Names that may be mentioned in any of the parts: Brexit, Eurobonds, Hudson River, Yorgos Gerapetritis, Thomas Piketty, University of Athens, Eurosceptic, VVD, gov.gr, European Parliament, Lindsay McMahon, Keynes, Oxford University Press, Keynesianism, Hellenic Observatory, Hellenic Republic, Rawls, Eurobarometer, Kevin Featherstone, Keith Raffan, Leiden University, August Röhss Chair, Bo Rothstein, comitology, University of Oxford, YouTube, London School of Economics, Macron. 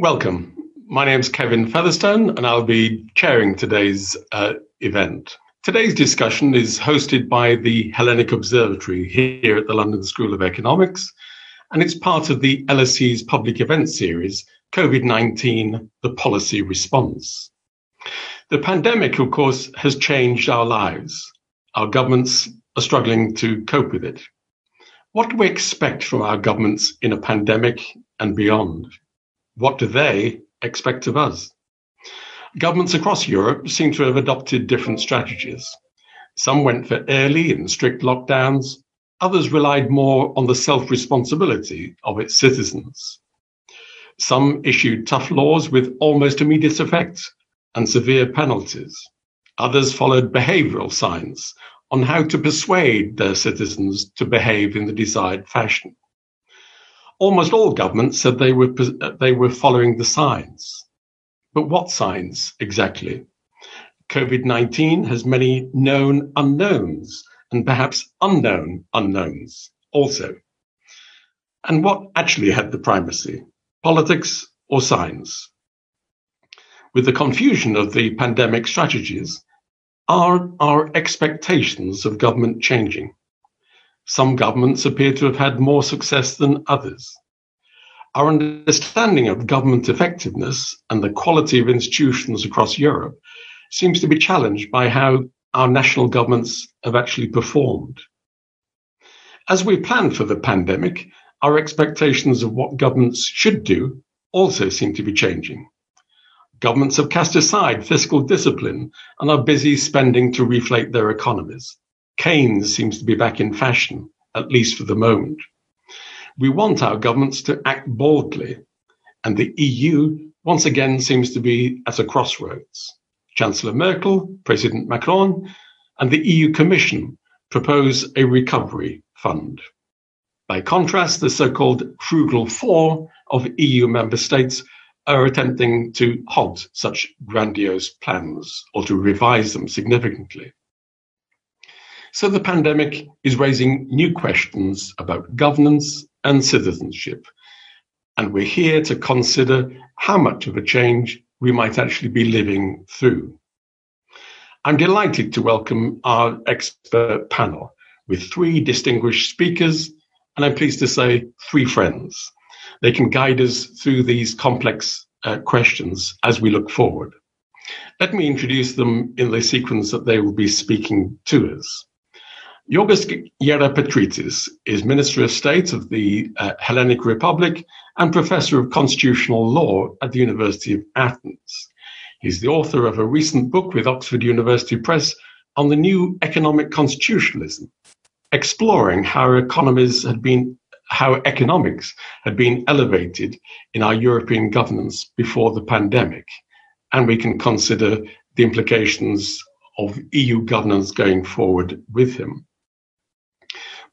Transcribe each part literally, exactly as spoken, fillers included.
Welcome. My name's Kevin Featherstone and I'll be chairing today's uh, event. Today's discussion is hosted by the Hellenic Observatory here at the London School of Economics, and it's part of the L S E's public event series, COVID nineteen, the Policy Response. The pandemic, of course, has changed our lives. Our governments are struggling to cope with it. What do we expect from our governments in a pandemic and beyond? What do they expect of us? Governments across Europe seem to have adopted different strategies. Some went for early and strict lockdowns. Others relied more on the self-responsibility of its citizens. Some issued tough laws with almost immediate effect and severe penalties. Others followed behavioural science on how to persuade their citizens to behave in the desired fashion. Almost all governments said they were, they were following the signs. But what signs exactly? COVID nineteen has many known unknowns and perhaps unknown unknowns also. And what actually had the primacy, politics or science? With the confusion of the pandemic strategies, are our expectations of government changing? Some governments appear to have had more success than others. Our understanding of government effectiveness and the quality of institutions across Europe seems to be challenged by how our national governments have actually performed. As we plan for the pandemic, our expectations of what governments should do also seem to be changing. Governments have cast aside fiscal discipline and are busy spending to reflate their economies. Keynes seems to be back in fashion, at least for the moment. We want our governments to act boldly, and the E U once again seems to be at a crossroads. Chancellor Merkel, President Macron, and the E U Commission propose a recovery fund. By contrast, the so-called frugal four of E U member states are attempting to halt such grandiose plans or to revise them significantly. So the pandemic is raising new questions about governance and citizenship, and we're here to consider how much of a change we might actually be living through. I'm delighted to welcome our expert panel with three distinguished speakers, and I'm pleased to say three friends. They can guide us through these complex uh, questions as we look forward. Let me introduce them in the sequence that they will be speaking to us. Yorgos Gerapetritis is Minister of State of the uh, Hellenic Republic and Professor of Constitutional Law at the University of Athens. He's the author of a recent book with Oxford University Press on the new economic constitutionalism, exploring how economies had been, how economics had been elevated in our European governance before the pandemic, and we can consider the implications of E U governance going forward with him.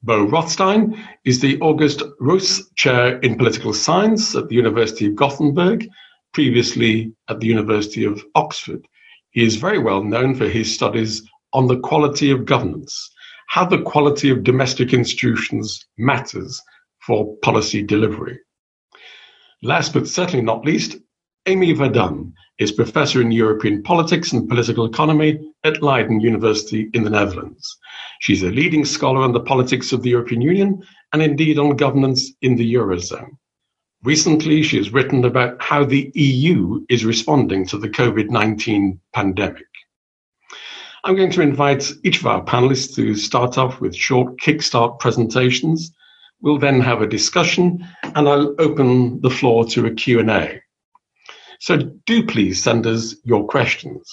Bo Rothstein is the August Röhss Chair in Political Science at the University of Gothenburg, previously at the University of Oxford. He is very well known for his studies on the quality of governance, how the quality of domestic institutions matters for policy delivery. Last but certainly not least, Amy Verdun is Professor in European Politics and Political Economy at Leiden University in the Netherlands. She's a leading scholar on the politics of the European Union and indeed on governance in the Eurozone. Recently, she has written about how the E U is responding to the COVID nineteen pandemic. I'm going to invite each of our panelists to start off with short kickstart presentations. We'll then have a discussion and I'll open the floor to a Q and A. So do please send us your questions.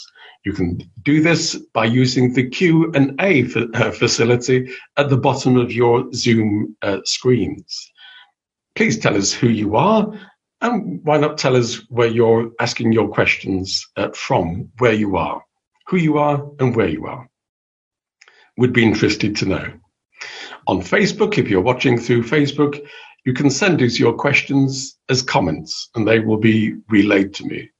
You can do this by using the Q and A facility at the bottom of your Zoom uh, screens. Please tell us who you are, and why not tell us where you're asking your questions uh, from, where you are, who you are and where you are. We'd be interested to know. On Facebook, if you're watching through Facebook, you can send us your questions as comments and they will be relayed to me.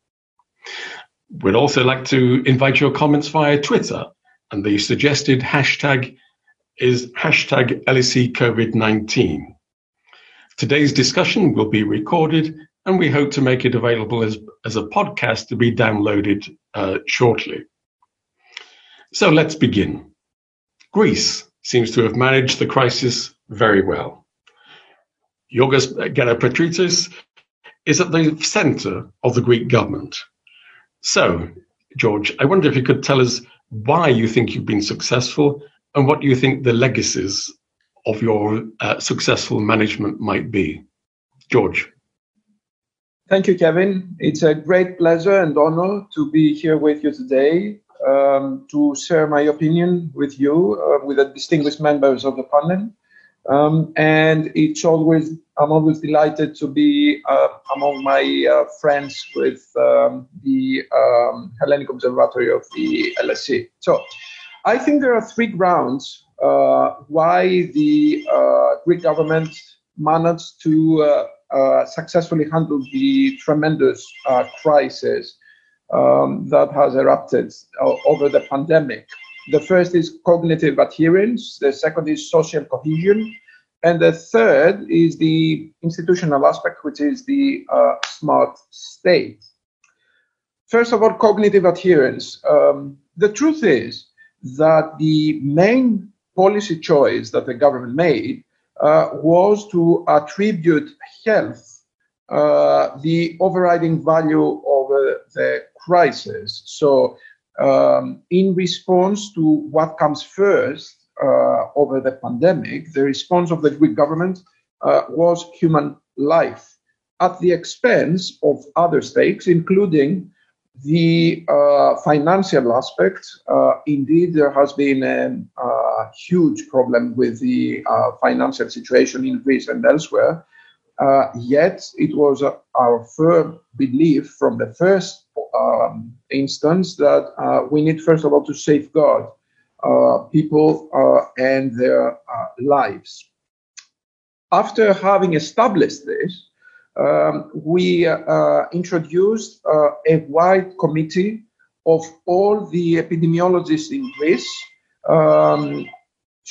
We'd also like to invite your comments via Twitter, and the suggested hashtag is hashtag L S E COVID nineteen. Today's discussion will be recorded and we hope to make it available as, as a podcast to be downloaded uh, shortly. So let's begin. Greece seems to have managed the crisis very well. Yorgos Gerapetritis is at the centre of the Greek government. So, George, I wonder if you could tell us why you think you've been successful and what you think the legacies of your uh, successful management might be. George. Thank you, Kevin. It's a great pleasure and honor to be here with you today um, to share my opinion with you, uh, with the distinguished members of the panel. Um, and it's always, I'm always delighted to be uh, among my uh, friends with um, the um, Hellenic Observatory of the L S E. So I think there are three grounds uh, why the uh, Greek government managed to uh, uh, successfully handle the tremendous uh, crisis um, that has erupted uh, over the pandemic. The first is cognitive adherence, the second is social cohesion, and the third is the institutional aspect, which is the uh, smart state. First of all, cognitive adherence. Um, the truth is that the main policy choice that the government made uh, was to attribute health, uh, the overriding value over the crisis. So, Um, in response to what comes first uh, over the pandemic, the response of the Greek government uh, was human life at the expense of other stakes, including the uh, financial aspect. Uh, indeed, there has been a, a huge problem with the uh, financial situation in Greece and elsewhere. Uh, yet, it was uh, our firm belief from the first um, instance that uh, we need, first of all, to safeguard uh, people uh, and their uh, lives. After having established this, um, we uh, introduced uh, a wide committee of all the epidemiologists in Greece. Um,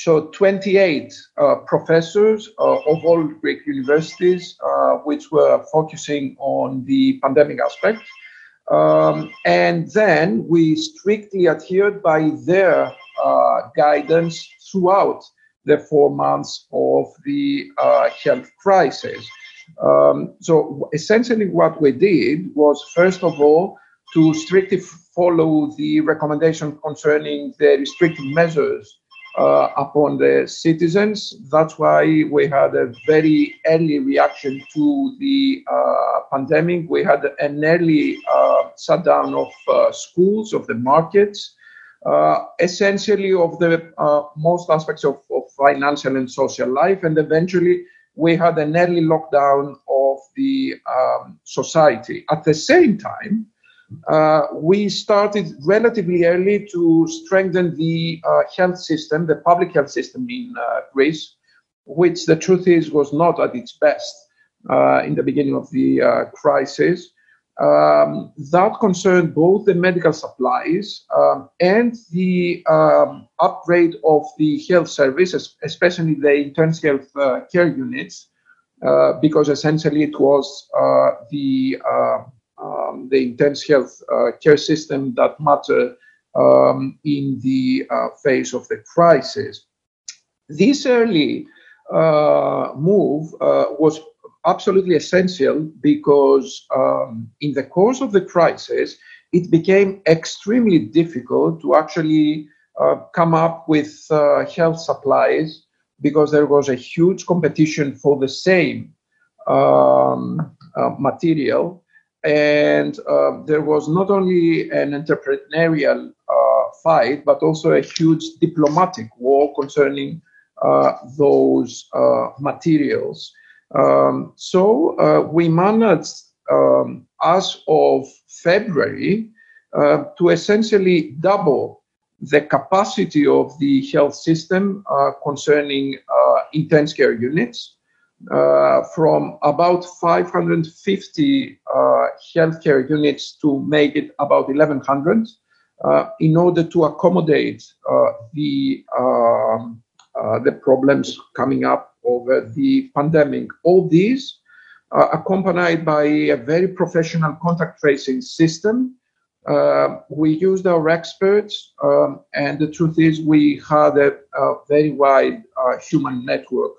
So twenty-eight uh, professors uh, of all Greek universities, uh, which were focusing on the pandemic aspect. Um, and then we strictly adhered by their uh, guidance throughout the four months of the uh, health crisis. Um, so essentially what we did was, first of all, to strictly follow the recommendation concerning the restrictive measures Uh, upon the citizens. That's why we had a very early reaction to the uh, pandemic. We had an early uh, shutdown of uh, schools, of the markets, uh, essentially of the uh, most aspects of, of financial and social life. And eventually we had an early lockdown of the um, society. At the same time, Uh, we started relatively early to strengthen the uh, health system, the public health system in uh, Greece, which the truth is was not at its best uh, in the beginning of the uh, crisis. Um, that concerned both the medical supplies um, and the um, upgrade of the health services, especially the intensive health uh, care units, uh, because essentially it was uh, the uh, Um, the intense health uh, care system that matter um, in the uh, face of the crisis. This early uh, move uh, was absolutely essential because um, in the course of the crisis, it became extremely difficult to actually uh, come up with uh, health supplies because there was a huge competition for the same um, uh, material. And uh, there was not only an entrepreneurial uh, fight, but also a huge diplomatic war concerning uh, those uh, materials. Um, so uh, we managed, um, as of February, uh, to essentially double the capacity of the health system uh, concerning uh, intense care units. Uh, from about five hundred fifty uh, healthcare units to make it about eleven hundred uh, in order to accommodate uh, the uh, uh, the problems coming up over the pandemic. All these uh, accompanied by a very professional contact tracing system. Uh, we used our experts, um, and the truth is we had a, a very wide uh, human network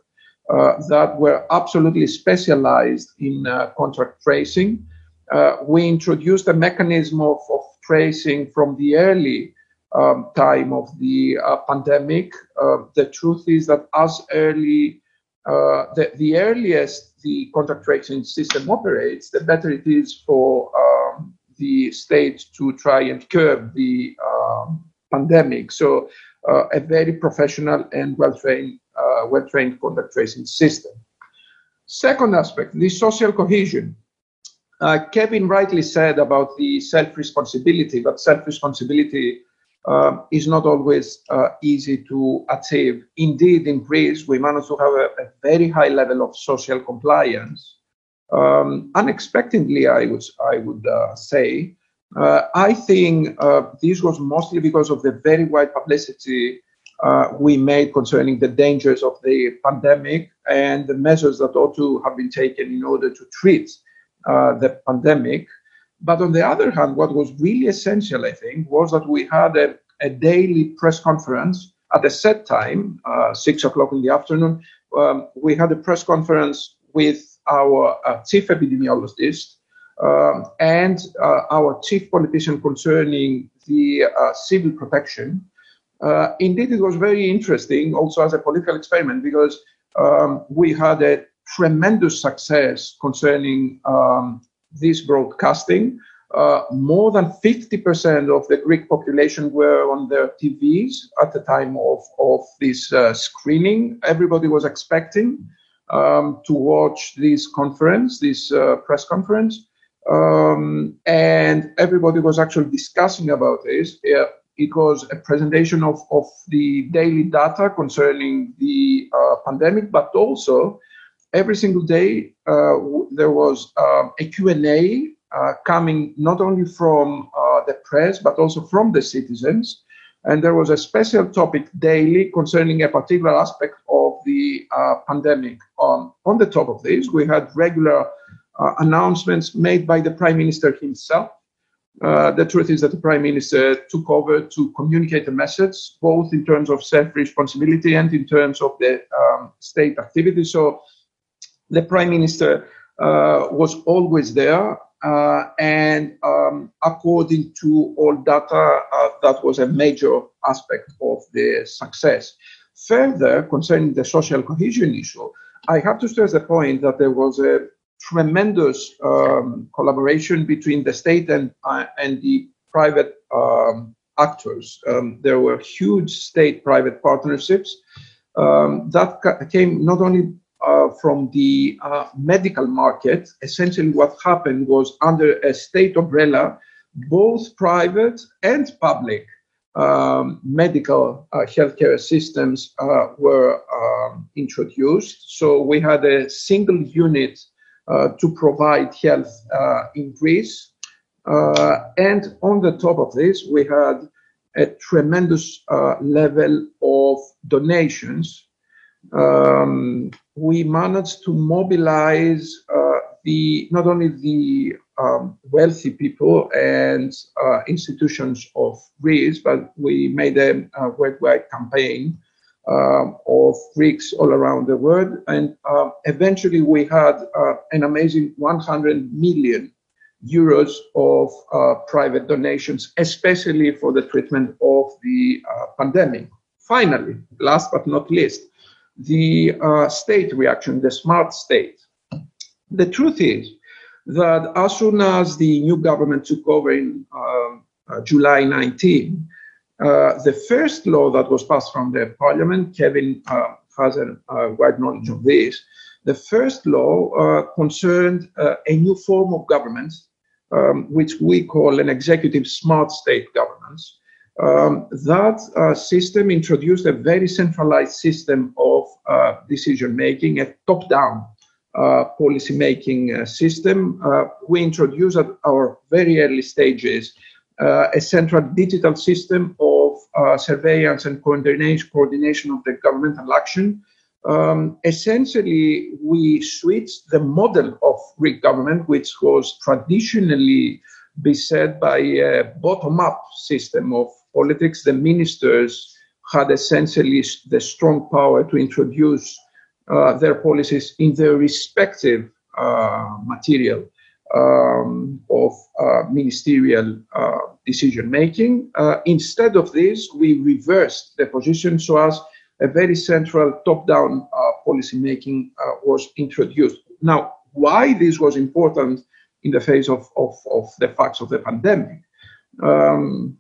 uh, that were absolutely specialized in uh, contact tracing. Uh, we introduced a mechanism of, of tracing from the early um, time of the uh, pandemic. Uh, the truth is that as early, uh, the, the earliest the contact tracing system operates, the better it is for um, the state to try and curb the um, pandemic. So uh, a very professional and well-trained, uh, well-trained contact tracing system. Second aspect, the social cohesion. Uh, Kevin rightly said about the self-responsibility, but self-responsibility uh, is not always uh, easy to achieve. Indeed, in Greece, we managed to have a, a very high level of social compliance. Um, unexpectedly, I would, I would uh, say. Uh, I think uh, this was mostly because of the very wide publicity uh, we made concerning the dangers of the pandemic and the measures that ought to have been taken in order to treat Uh, the pandemic. But on the other hand, what was really essential, I think, was that we had a, a daily press conference at a set time, uh, six o'clock in the afternoon. Um, we had a press conference with our uh, chief epidemiologist um, and uh, our chief politician concerning the uh, civil protection. Uh, indeed, it was very interesting also as a political experiment, because um, we had a tremendous success concerning um, this broadcasting. Uh, more than fifty percent of the Greek population were on their T Vs at the time of, of this uh, screening. Everybody was expecting um, to watch this conference, this uh, press conference, um, and everybody was actually discussing about this. Uh, It was a presentation of, of the daily data concerning the uh, pandemic, but also every single day, uh, there was uh, a Q and A uh, coming not only from uh, the press, but also from the citizens. And there was a special topic daily concerning a particular aspect of the uh, pandemic. Um, on the top of this, we had regular uh, announcements made by the Prime Minister himself. Uh, the truth is that the Prime Minister took over to communicate the message, both in terms of self-responsibility and in terms of the um, state activity. So the Prime Minister uh, was always there, uh, and um, according to all data, uh, that was a major aspect of the success. Further, concerning the social cohesion issue, I have to stress the point that there was a tremendous um, collaboration between the state and, uh, and the private um, actors. Um, there were huge state-private partnerships um, that ca- came not only Uh, from the uh, medical market. Essentially what happened was, under a state umbrella, both private and public um, medical uh, healthcare systems uh, were um, introduced. So we had a single unit uh, to provide health uh, in Greece. Uh, and on the top of this, we had a tremendous uh, level of donations. Um, we managed to mobilize uh, the not only the um, wealthy people and uh, institutions of Greece, but we made a, a worldwide campaign uh, of Greeks all around the world. And uh, eventually we had uh, an amazing one hundred million euros of uh, private donations, especially for the treatment of the uh, pandemic. Finally, last but not least, the uh, state reaction, the smart state. The truth is that as soon as the new government took over in um, uh, July nineteenth, uh, the first law that was passed from the parliament, Kevin uh, has a uh, wide knowledge of this, the first law uh, concerned uh, a new form of government, um, which we call an executive smart state governance. Um, that uh, system introduced a very centralized system of uh, decision-making, a top-down uh, policy-making uh, system. Uh, we introduced at our very early stages uh, a central digital system of uh, surveillance and coordination, coordination of the governmental action. um, essentially we switched the model of Greek government, which was traditionally beset by a bottom-up system of politics. The ministers had essentially the strong power to introduce uh, their policies in their respective uh, material um, of uh, ministerial uh, decision-making. Uh, instead of this, we reversed the position so as a very central top-down uh, policy-making uh, was introduced. Now, why this was important in the face of, of, of the facts of the pandemic? Um,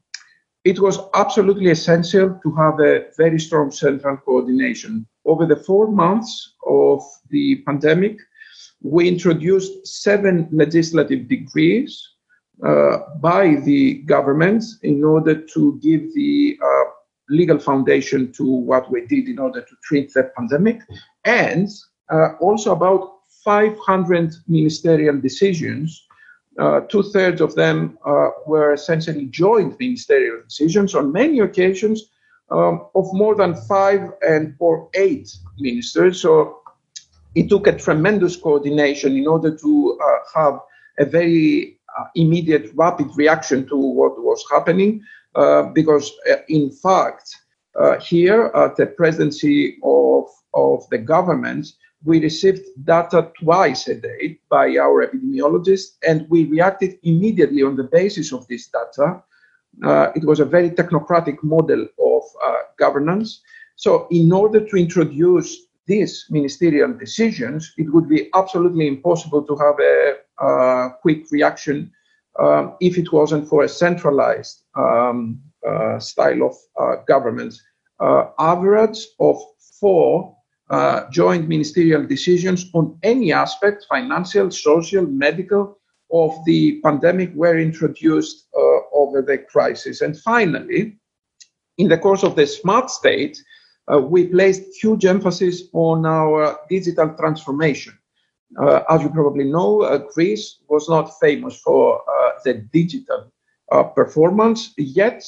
It was absolutely essential to have a very strong central coordination. Over the four months of the pandemic, we introduced seven legislative decrees uh, by the government in order to give the uh, legal foundation to what we did in order to treat the pandemic, and uh, also about five hundred ministerial decisions. Uh, two-thirds of them uh, were essentially joint ministerial decisions on many occasions um, of more than five and or eight ministers. So it took a tremendous coordination in order to uh, have a very uh, immediate, rapid reaction to what was happening, uh, because uh, in fact, uh, here at the presidency of, of the government, we received data twice a day by our epidemiologists, and we reacted immediately on the basis of this data. Uh, it was a very technocratic model of uh, governance. So in order to introduce these ministerial decisions, it would be absolutely impossible to have a uh, quick reaction um, if it wasn't for a centralized um, uh, style of uh, government. Uh, average of four Uh, joint ministerial decisions on any aspect, financial, social, medical, of the pandemic were introduced uh, over the crisis. And finally, in the course of the smart state, uh, we placed huge emphasis on our digital transformation. Uh, as you probably know, uh, Greece was not famous for uh, the digital uh, performance, yet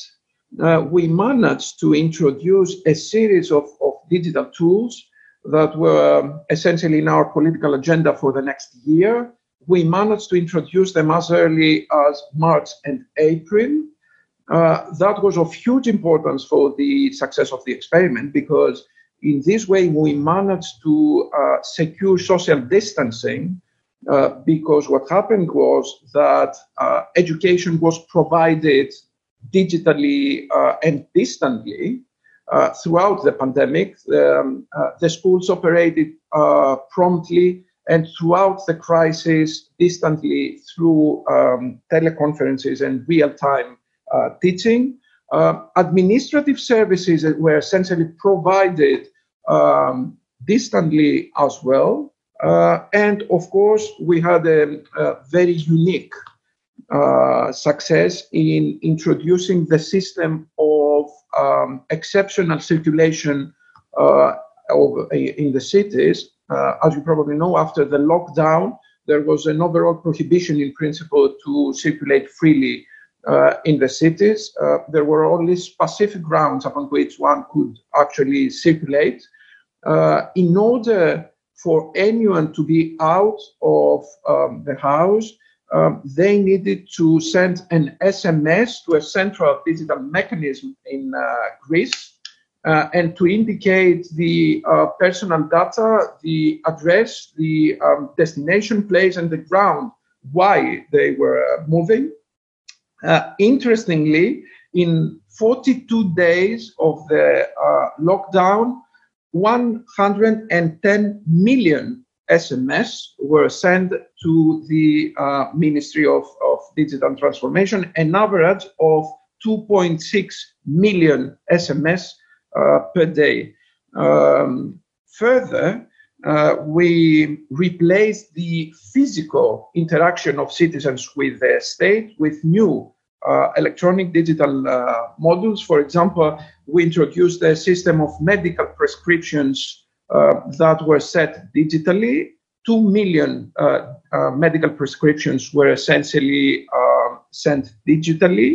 uh, we managed to introduce a series of, of digital tools that were essentially in our political agenda for the next year. We managed to introduce them as early as March and April. Uh, that was of huge importance for the success of the experiment, because in this way we managed to uh, secure social distancing, uh, because what happened was that uh, education was provided digitally uh, and distantly. Uh, throughout the pandemic, um, uh, the schools operated uh, promptly and throughout the crisis distantly through um, teleconferences and real-time uh, teaching. Uh, administrative services were essentially provided um, distantly as well. Uh, and of course, we had a, a very unique uh, success in introducing the system of Um, exceptional circulation uh, of, in the cities. Uh, as you probably know, after the lockdown, there was an overall prohibition in principle to circulate freely uh, in the cities. Uh, there were only specific grounds upon which one could actually circulate. Uh, in order for anyone to be out of um, the house, Um, they needed to send an S M S to a central digital mechanism in uh, Greece uh, and to indicate the uh, personal data, the address, the um, destination, place, and the ground why they were moving. Uh, interestingly, in forty-two days of the uh, lockdown, one hundred ten million S M S were sent to the uh, Ministry of, of Digital Transformation, an average of two point six million S M S uh, per day. Um, further, uh, we replaced the physical interaction of citizens with the state with new uh, electronic digital uh, models. For example, we introduced a system of medical prescriptions Uh, that were set digitally. Two million uh, uh, medical prescriptions were essentially uh, sent digitally.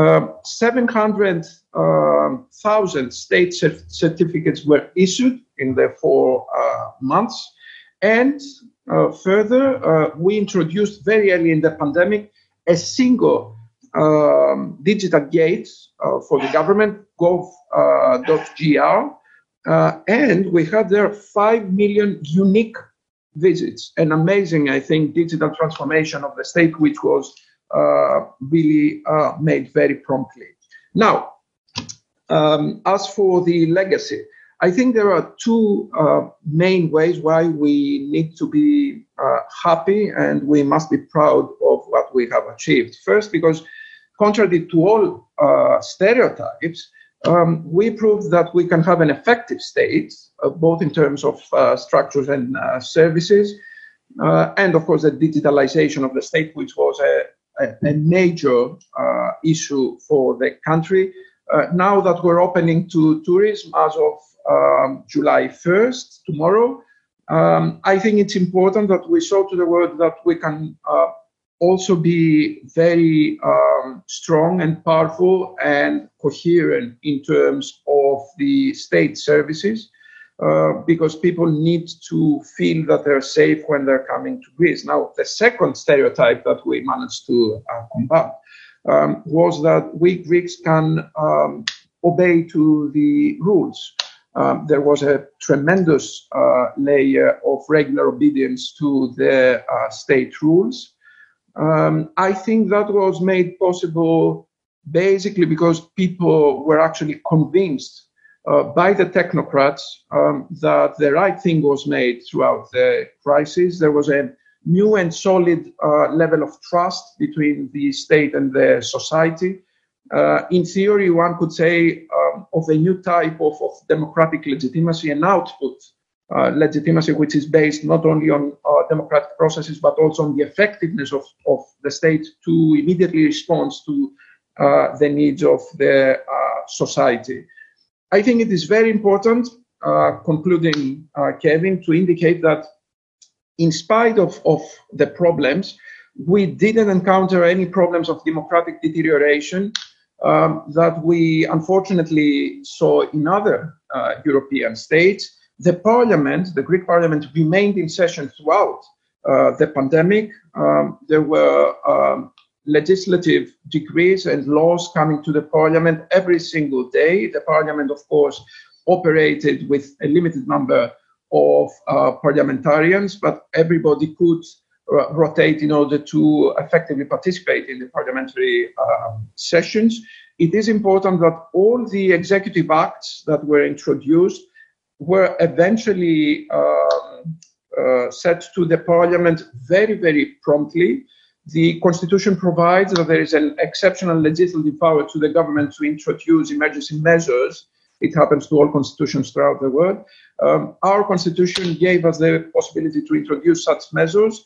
Uh, seven hundred thousand state cert certificates were issued in the four uh, months. And uh, further, uh, we introduced very early in the pandemic a single um, digital gate uh, for the government, gov dot G R, uh, uh, and we had there five million unique visits, an amazing, I think, digital transformation of the state, which was uh, really uh, made very promptly. Now, um, as for the legacy, I think there are two uh, main ways why we need to be uh, happy and we must be proud of what we have achieved. First, because contrary to all uh, stereotypes, um, we proved that we can have an effective state, uh, both in terms of uh, structures and uh, services, uh, and of course the digitalization of the state, which was a, a, a major uh, issue for the country. Uh, now that we're opening to tourism as of Um, July first, tomorrow, um, I think it's important that we show to the world that we can uh, also be very um, strong and powerful and coherent in terms of the state services, uh, because people need to feel that they're safe when they're coming to Greece. Now, the second stereotype that we managed to uh, combat um, was that we Greeks can um, obey to the rules. Um, there was a tremendous uh, layer of regular obedience to the uh, state rules. Um, I think that was made possible basically because people were actually convinced uh, by the technocrats um, that the right thing was made throughout the crisis. There was a new and solid uh, level of trust between the state and the society. Uh, in theory, one could say um, of a new type of, of democratic legitimacy and output uh, legitimacy, which is based not only on uh, democratic processes, but also on the effectiveness of, of the state to immediately respond to uh, the needs of the uh, society. I think it is very important, uh, concluding, uh, Kevin, to indicate that in spite of, of the problems, we didn't encounter any problems of democratic deterioration Um, that we unfortunately saw in other uh, European states. The parliament, the Greek parliament, remained in session throughout uh, the pandemic. Um, there were um, legislative decrees and laws coming to the parliament every single day. The parliament, of course, operated with a limited number of uh, parliamentarians, but everybody could rotate in order to effectively participate in the parliamentary uh, sessions. It is important that all the executive acts that were introduced were eventually um, uh, set to the parliament very, very promptly. The constitution provides that there is an exceptional legislative power to the government to introduce emergency measures. It happens to all constitutions throughout the world. Um, our constitution gave us the possibility to introduce such measures.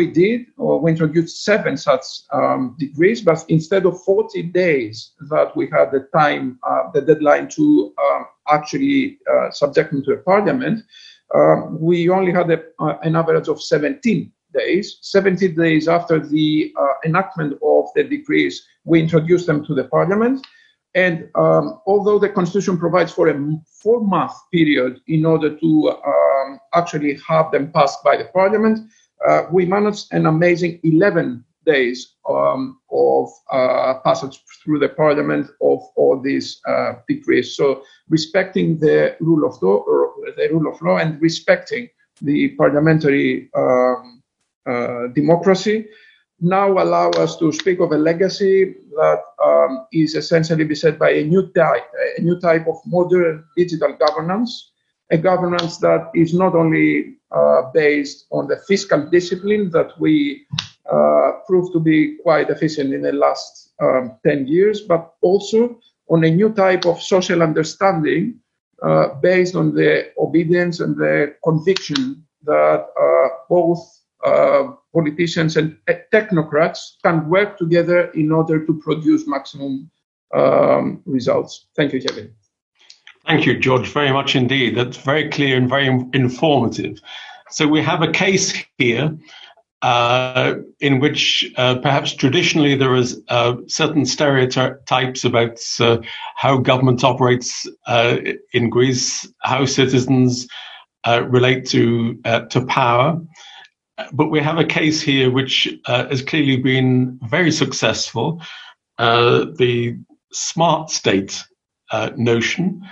We did, or we introduced seven such um, decrees, but instead of forty days that we had the time, uh, the deadline to um, actually uh, subject them to a parliament, um, we only had a, uh, an average of seventeen days. seventeen days after the uh, enactment of the decrees, we introduced them to the parliament. And um, although the constitution provides for a four-month period in order to um, actually have them passed by the parliament, Uh, we managed an amazing eleven days um, of uh, passage through the parliament of all these uh, decrees. So respecting the rule of law, or the rule of law, and respecting the parliamentary um, uh, democracy now allow us to speak of a legacy that um, is essentially beset by a new type, a new type of modern digital governance, a governance that is not only Uh, based on the fiscal discipline that we uh, proved to be quite efficient in the last um, ten years, but also on a new type of social understanding uh, based on the obedience and the conviction that uh, both uh, politicians and technocrats can work together in order to produce maximum um, results. Thank you, Kevin. Thank you, George, very much indeed. That's very clear and very informative. So we have a case here uh, in which uh, perhaps traditionally there is uh, certain stereotypes about uh, how government operates uh, in Greece, how citizens uh, relate to uh, to power. But we have a case here which uh, has clearly been very successful, uh, the smart state uh, notion,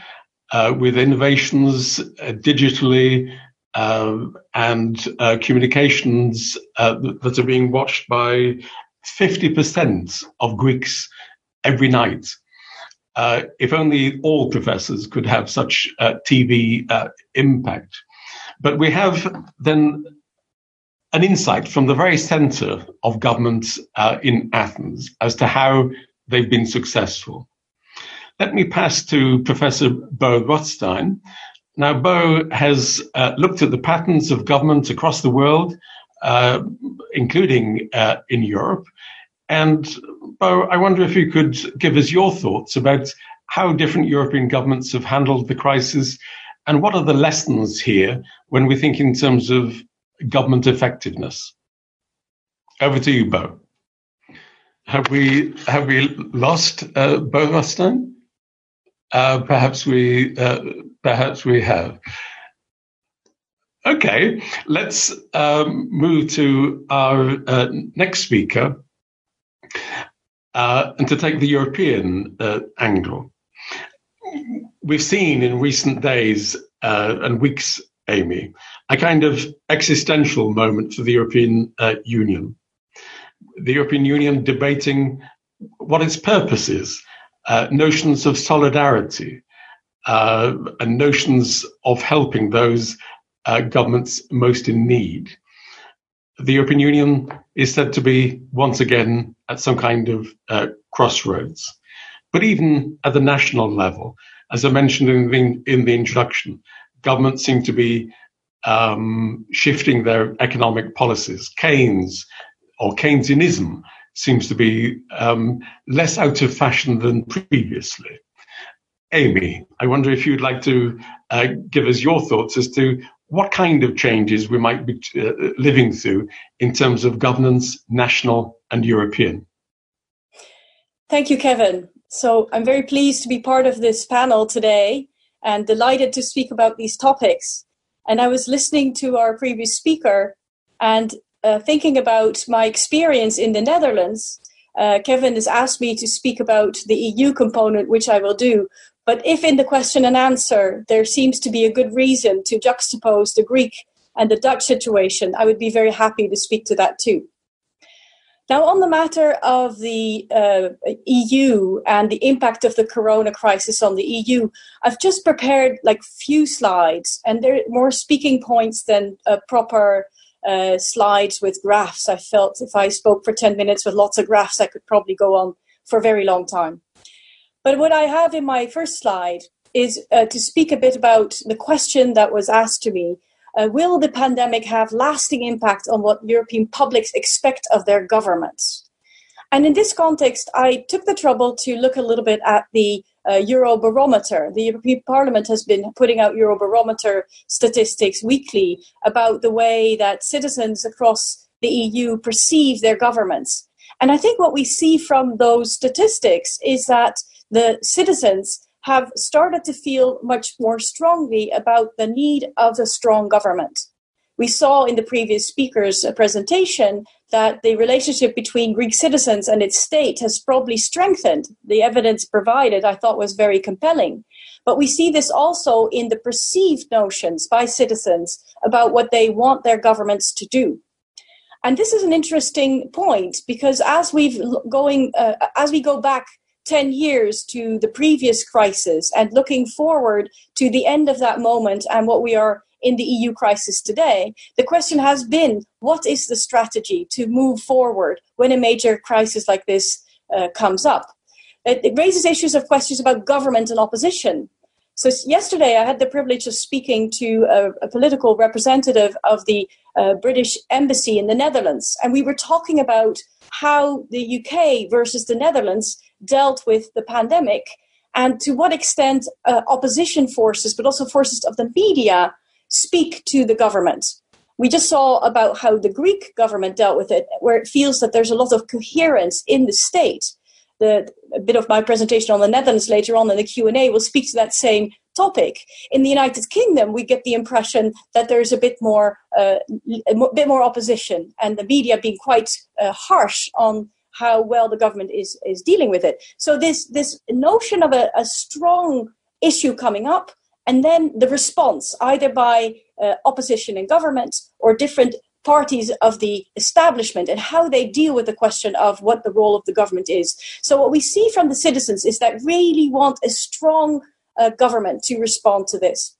uh, with innovations uh, digitally uh, and uh, communications uh, that are being watched by fifty percent of Greeks every night. Uh, if only all professors could have such uh, T V uh, impact. But we have then an insight from the very center of government uh, in Athens as to how they've been successful. Let me pass to Professor Bo Rothstein. Now, Bo has uh, looked at the patterns of government across the world, uh, including uh, in Europe. And Bo, I wonder if you could give us your thoughts about how different European governments have handled the crisis and what are the lessons here when we think in terms of government effectiveness. Over to you, Bo. Have we have we lost uh, Bo Rothstein? Uh, perhaps we uh, perhaps we have. Okay, let's um, move to our uh, next speaker uh, and to take the European uh, angle. We've seen in recent days uh, and weeks, Amy, a kind of existential moment for the European uh, Union. The European Union debating what its purpose is, uh, notions of solidarity, uh, and notions of helping those uh, governments most in need. The European Union is said to be once again at some kind of uh, crossroads. But even at the national level, as I mentioned in the, in the introduction, governments seem to be um, shifting their economic policies. Keynes or Keynesianism seems to be um, less out of fashion than previously. Amy, I wonder if you'd like to uh, give us your thoughts as to what kind of changes we might be uh, living through in terms of governance, national and European. Thank you, Kevin. So I'm very pleased to be part of this panel today and delighted to speak about these topics. And I was listening to our previous speaker and uh, thinking about my experience in the Netherlands. Uh, Kevin has asked me to speak about the E U component, which I will do. But if in the question and answer, there seems to be a good reason to juxtapose the Greek and the Dutch situation, I would be very happy to speak to that too. Now, on the matter of the uh, E U and the impact of the corona crisis on the E U, I've just prepared like few slides, and they're more speaking points than uh, proper uh, slides with graphs. I felt if I spoke for ten minutes with lots of graphs, I could probably go on for a very long time. But what I have in my first slide is uh, to speak a bit about the question that was asked to me. Uh, will the pandemic have lasting impact on what European publics expect of their governments? And in this context, I took the trouble to look a little bit at the uh, Eurobarometer. The European Parliament has been putting out Eurobarometer statistics weekly about the way that citizens across the E U perceive their governments. And I think what we see from those statistics is that the citizens have started to feel much more strongly about the need of a strong government. We saw in the previous speaker's presentation that the relationship between Greek citizens and its state has probably strengthened. The evidence provided, I thought, was very compelling. But we see this also in the perceived notions by citizens about what they want their governments to do. And this is an interesting point, because as we've going, uh, as we go back ten years to the previous crisis and looking forward to the end of that moment and what we are in the E U crisis today, the question has been, what is the strategy to move forward when a major crisis like this uh, comes up? It, it raises issues of questions about government and opposition. So yesterday I had the privilege of speaking to a, a political representative of the uh, British Embassy in the Netherlands, and we were talking about how the U K versus the Netherlands dealt with the pandemic and to what extent uh, opposition forces, but also forces of the media, speak to the government. We just saw about how the Greek government dealt with it, where it feels that there's a lot of coherence in the state. The, a bit of my presentation on the Netherlands later on in the Q and A will speak to that same topic. In the United Kingdom, we get the impression that there is a bit more, uh, a bit more opposition, and the media being quite uh, harsh on how well the government is is dealing with it. So this this notion of a, a strong issue coming up, and then the response either by uh, opposition and government or different parties of the establishment, and how they deal with the question of what the role of the government is. So what we see from the citizens is that really want a strong uh, government to respond to this.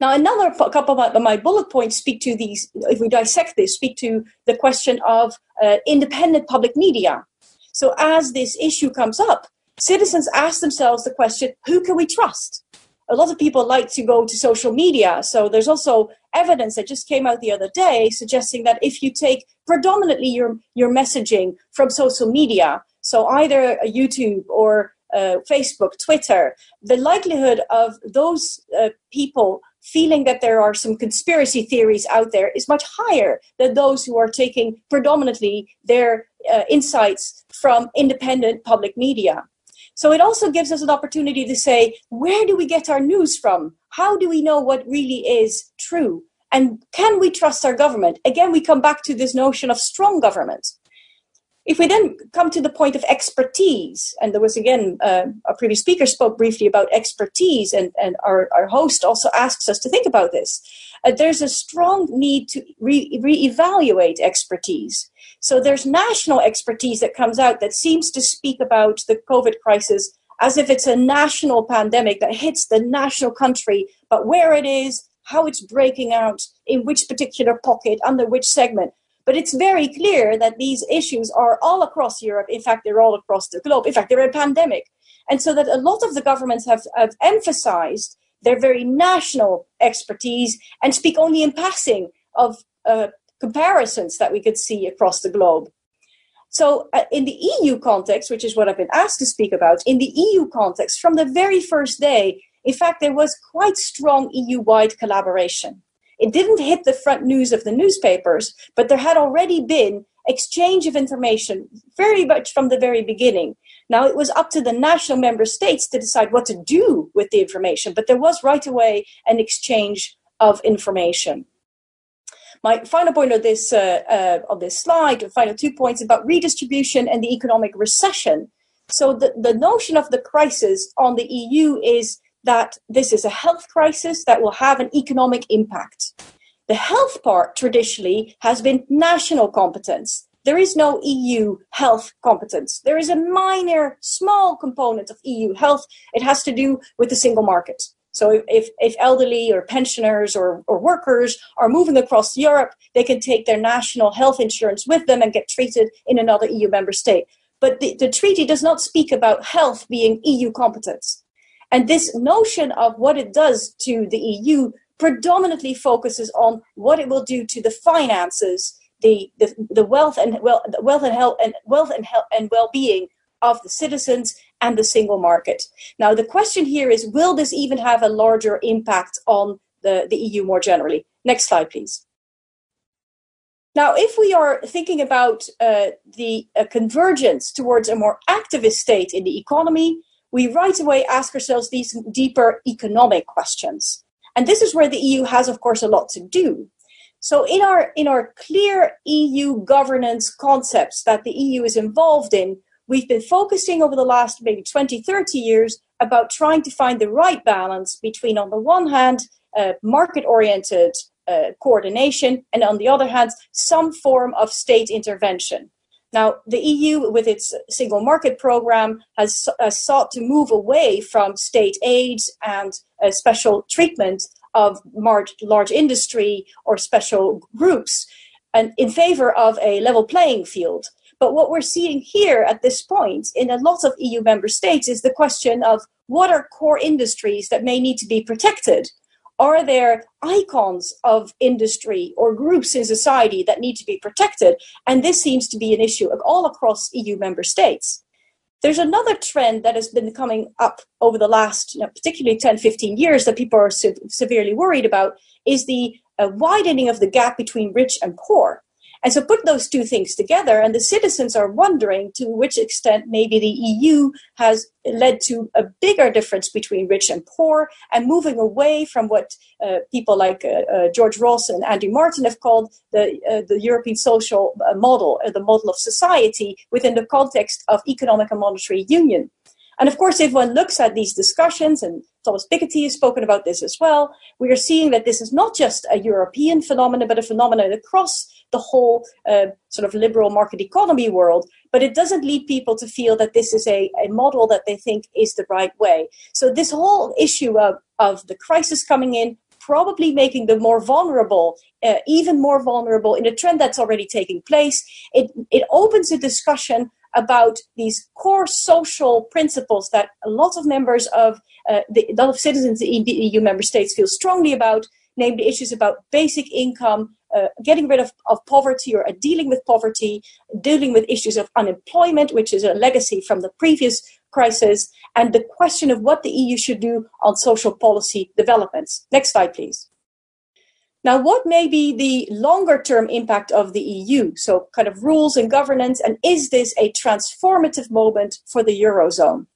Now, another couple of my bullet points speak to these, if we dissect this, speak to the question of uh, independent public media. So as this issue comes up, citizens ask themselves the question, who can we trust? A lot of people like to go to social media. So there's also evidence that just came out the other day suggesting that if you take predominantly your, your messaging from social media, so either YouTube or uh, Facebook, Twitter, the likelihood of those uh, people feeling that there are some conspiracy theories out there is much higher than those who are taking predominantly their uh, insights from independent public media. So it also gives us an opportunity to say, where do we get our news from? How do we know what really is true? And can we trust our government? Again, we come back to this notion of strong government. If we then come to the point of expertise, and there was, again, uh, our previous speaker spoke briefly about expertise, and, and our, our host also asks us to think about this. Uh, there's a strong need to re- reevaluate expertise. So there's national expertise that comes out that seems to speak about the COVID crisis as if it's a national pandemic that hits the national country, but where it is, how it's breaking out, in which particular pocket, under which segment. But it's very clear that these issues are all across Europe. In fact, they're all across the globe. In fact, they're a pandemic. And so that a lot of the governments have, have emphasized their very national expertise and speak only in passing of uh, comparisons that we could see across the globe. So uh, in the E U context, which is what I've been asked to speak about, in the E U context, from the very first day, in fact, there was quite strong E U-wide collaboration. It didn't hit the front news of the newspapers, but there had already been exchange of information very much from the very beginning. Now, it was up to the national member states to decide what to do with the information, but there was right away an exchange of information. My final point of this, uh, uh, of this slide, the final two points about redistribution and the economic recession. So the, the notion of the crisis on the E U is that this is a health crisis that will have an economic impact. The health part traditionally has been national competence. There is no E U health competence. There is a minor, small component of E U health. It has to do with the single market. So if, if elderly or pensioners or, or workers are moving across Europe, they can take their national health insurance with them and get treated in another E U member state. But the, the treaty does not speak about health being E U competence. And this notion of what it does to the E U predominantly focuses on what it will do to the finances, the, the, the wealth and well, wealth and health and wealth and health and well-being of the citizens and the single market. Now, the question here is, will this even have a larger impact on the, the E U more generally? Next slide, please. Now, if we are thinking about uh, the uh, convergence towards a more activist state in the economy, we right away ask ourselves these deeper economic questions. And this is where the E U has, of course, a lot to do. So in our, in our clear E U governance concepts that the E U is involved in, we've been focusing over the last maybe twenty, thirty years about trying to find the right balance between, on the one hand, uh, market-oriented uh, coordination, and on the other hand, some form of state intervention. Now, the E U, with its single market program, has uh, sought to move away from state aids and uh, special treatment of large, large industry or special groups, and in favor of a level playing field. But what we're seeing here at this point in a lot of E U member states is the question of what are core industries that may need to be protected? Are there icons of industry or groups in society that need to be protected? And this seems to be an issue all across E U member states. There's another trend that has been coming up over the last, you know, particularly ten, fifteen years that people are se- severely worried about, is the a widening of the gap between rich and poor. And so put those two things together, and the citizens are wondering to which extent maybe the E U has led to a bigger difference between rich and poor, and moving away from what uh, people like uh, uh, George Rawls and Andrew Martin have called the, uh, the European social model, uh, the model of society within the context of economic and monetary union. And of course, if one looks at these discussions, and Thomas Piketty has spoken about this as well, we are seeing that this is not just a European phenomenon, but a phenomenon across the whole uh, sort of liberal market economy world. But it doesn't lead people to feel that this is a, a model that they think is the right way. So this whole issue of, of the crisis coming in, probably making them more vulnerable, uh, even more vulnerable in a trend that's already taking place, it, it opens a discussion about these core social principles that a lot of members of, uh, the, a lot of citizens in the E U member states feel strongly about, namely issues about basic income, uh, getting rid of, of poverty or uh, dealing with poverty, dealing with issues of unemployment, which is a legacy from the previous crisis, and the question of what the E U should do on social policy developments. Next slide, please. Now, what may be the longer-term impact of the E U? So kind of rules and governance, and is this a transformative moment for the Eurozone?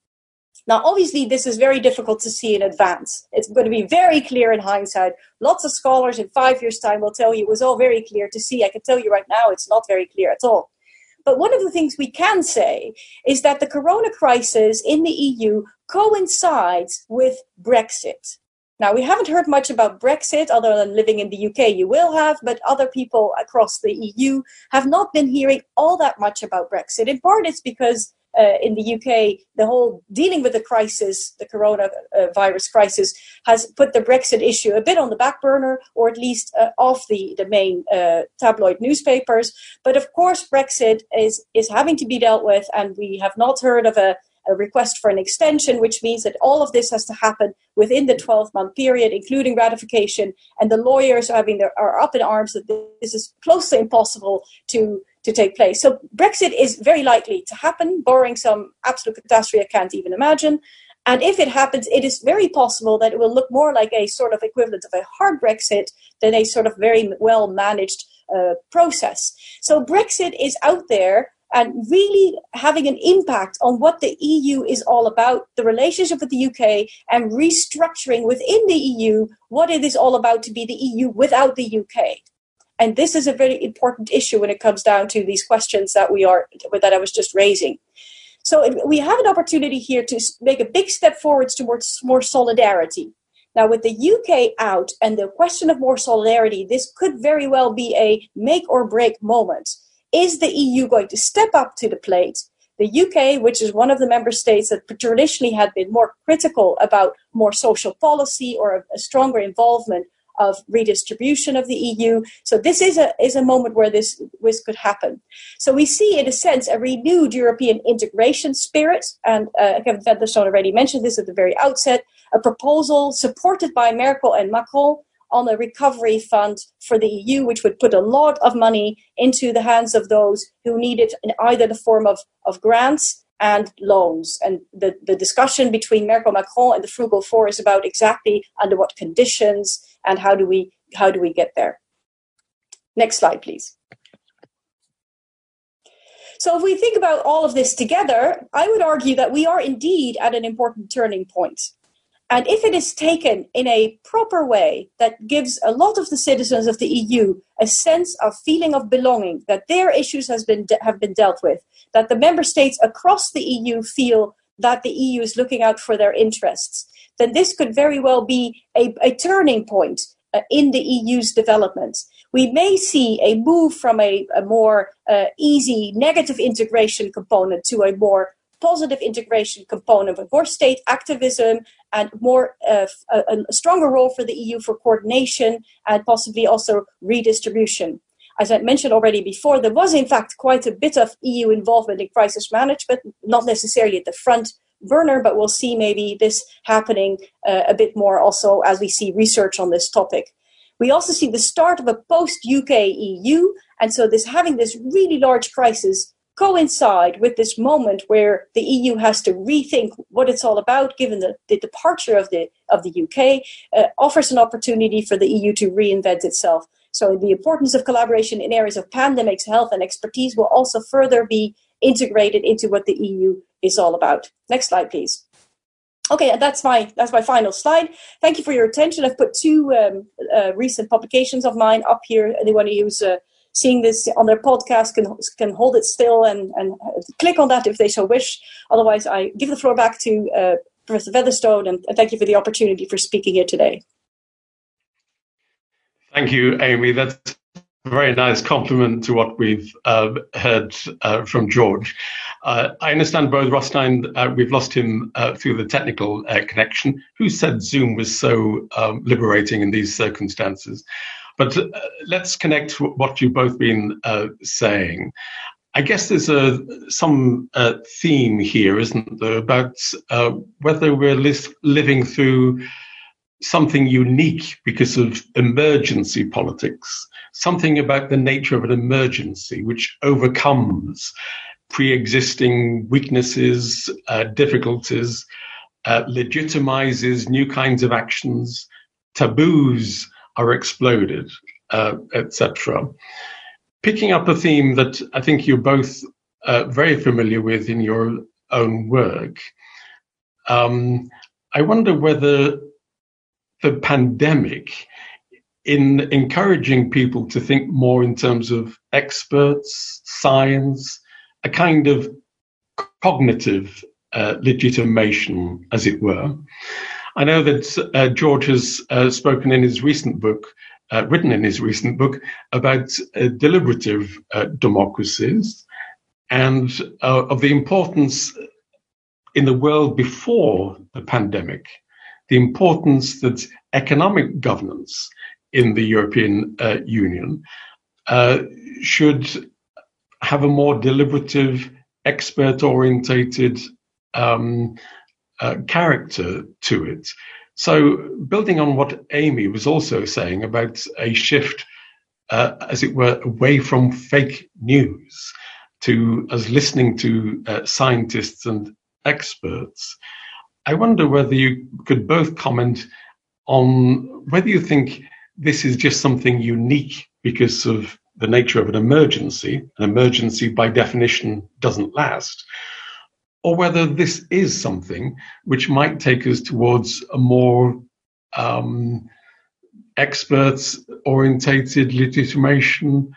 Now, obviously, this is very difficult to see in advance. It's going to be very clear in hindsight. Lots of scholars in five years' time will tell you it was all very clear to see. I can tell you right now it's not very clear at all. But one of the things we can say is that the corona crisis in the E U coincides with Brexit. Now, we haven't heard much about Brexit, other than living in the U K, you will have, but other people across the E U have not been hearing all that much about Brexit. In part, it's because uh, in the U K, the whole dealing with the crisis, the coronavirus crisis, has put the Brexit issue a bit on the back burner, or at least uh, off the, the main uh, tabloid newspapers. But of course, Brexit is, is having to be dealt with, and we have not heard of a a request for an extension, which means that all of this has to happen within the twelve-month period, including ratification. And the lawyers are having their, are up in arms that this is close to impossible to, to take place. So Brexit is very likely to happen, barring some absolute catastrophe I can't even imagine. And if it happens, it is very possible that it will look more like a sort of equivalent of a hard Brexit than a sort of very well-managed uh, process. So Brexit is out there, and really having an impact on what the E U is all about, the relationship with the U K, and restructuring within the E U what it is all about to be the E U without the U K. And this is a very important issue when it comes down to these questions that we are that I was just raising. So we have an opportunity here to make a big step forwards towards more solidarity. Now, with the U K out and the question of more solidarity, this could very well be a make or break moment. Is the E U going to step up to the plate? The U K, which is one of the member states that traditionally had been more critical about more social policy or a, a stronger involvement of redistribution of the E U. So this is a, is a moment where this, this could happen. So we see, in a sense, a renewed European integration spirit. And uh, Kevin van der Ston already mentioned this at the very outset, a proposal supported by Merkel and Macron on a recovery fund for the E U, which would put a lot of money into the hands of those who need it in either the form of, of grants and loans. And the, the discussion between Merkel, Macron and the Frugal Four is about exactly under what conditions and how do we, how do we get there. Next slide, please. So if we think about all of this together, I would argue that we are indeed at an important turning point. And if it is taken in a proper way that gives a lot of the citizens of the E U a sense of feeling of belonging, that their issues has been de- have been dealt with, that the member states across the E U feel that the E U is looking out for their interests, then this could very well be a, a turning point uh, in the E U's development. We may see a move from a, a more uh, easy negative integration component to a more positive integration component, but more state activism and more uh, a, a stronger role for the E U for coordination and possibly also redistribution. As I mentioned already before, there was in fact quite a bit of E U involvement in crisis management, not necessarily at the front burner, but we'll see maybe this happening uh, a bit more also as we see research on this topic. We also see the start of a post-U K E U, and so this having this really large crisis coincide with this moment where the E U has to rethink what it's all about, given the, the departure of the of the U K, uh, offers an opportunity for the E U to reinvent itself. So the importance of collaboration in areas of pandemics, health, and expertise will also further be integrated into what the E U is all about. Next slide, please. Okay, and that's my that's my final slide. Thank you for your attention. I've put two um, uh, recent publications of mine up here. Anyone who's uh, seeing this on their podcast can can hold it still and, and click on that if they so wish. Otherwise, I give the floor back to uh, Professor Featherstone, and, and thank you for the opportunity for speaking here today. Thank you, Amy. That's a very nice compliment to what we've uh, heard uh, from George. Uh, I understand Bo Rothstein, uh, we've lost him uh, through the technical uh, connection. Who said Zoom was so um, liberating in these circumstances? But uh, let's connect to what you've both been uh, saying. I guess there's a, some uh, theme here, isn't there, about uh, whether we're li- living through something unique because of emergency politics, something about the nature of an emergency which overcomes pre-existing weaknesses, uh, difficulties, uh, legitimizes new kinds of actions, taboos are exploded, uh, et cetera. Picking up a theme that I think you're both uh, very familiar with in your own work, um, I wonder whether the pandemic, in encouraging people to think more in terms of experts, science, a kind of cognitive uh, legitimation, as it were. I know that uh, George has uh, spoken in his recent book, uh, written in his recent book, about uh, deliberative uh, democracies and uh, of the importance in the world before the pandemic, the importance that economic governance in the European uh, Union uh, should have a more deliberative, expert-orientated um, uh, character to it. So building on what Amy was also saying about a shift, uh, as it were, away from fake news to us listening to uh, scientists and experts, I wonder whether you could both comment on whether you think this is just something unique because of the nature of an emergency. An emergency, by definition, doesn't last, or whether this is something which might take us towards a more um, experts-orientated legitimation,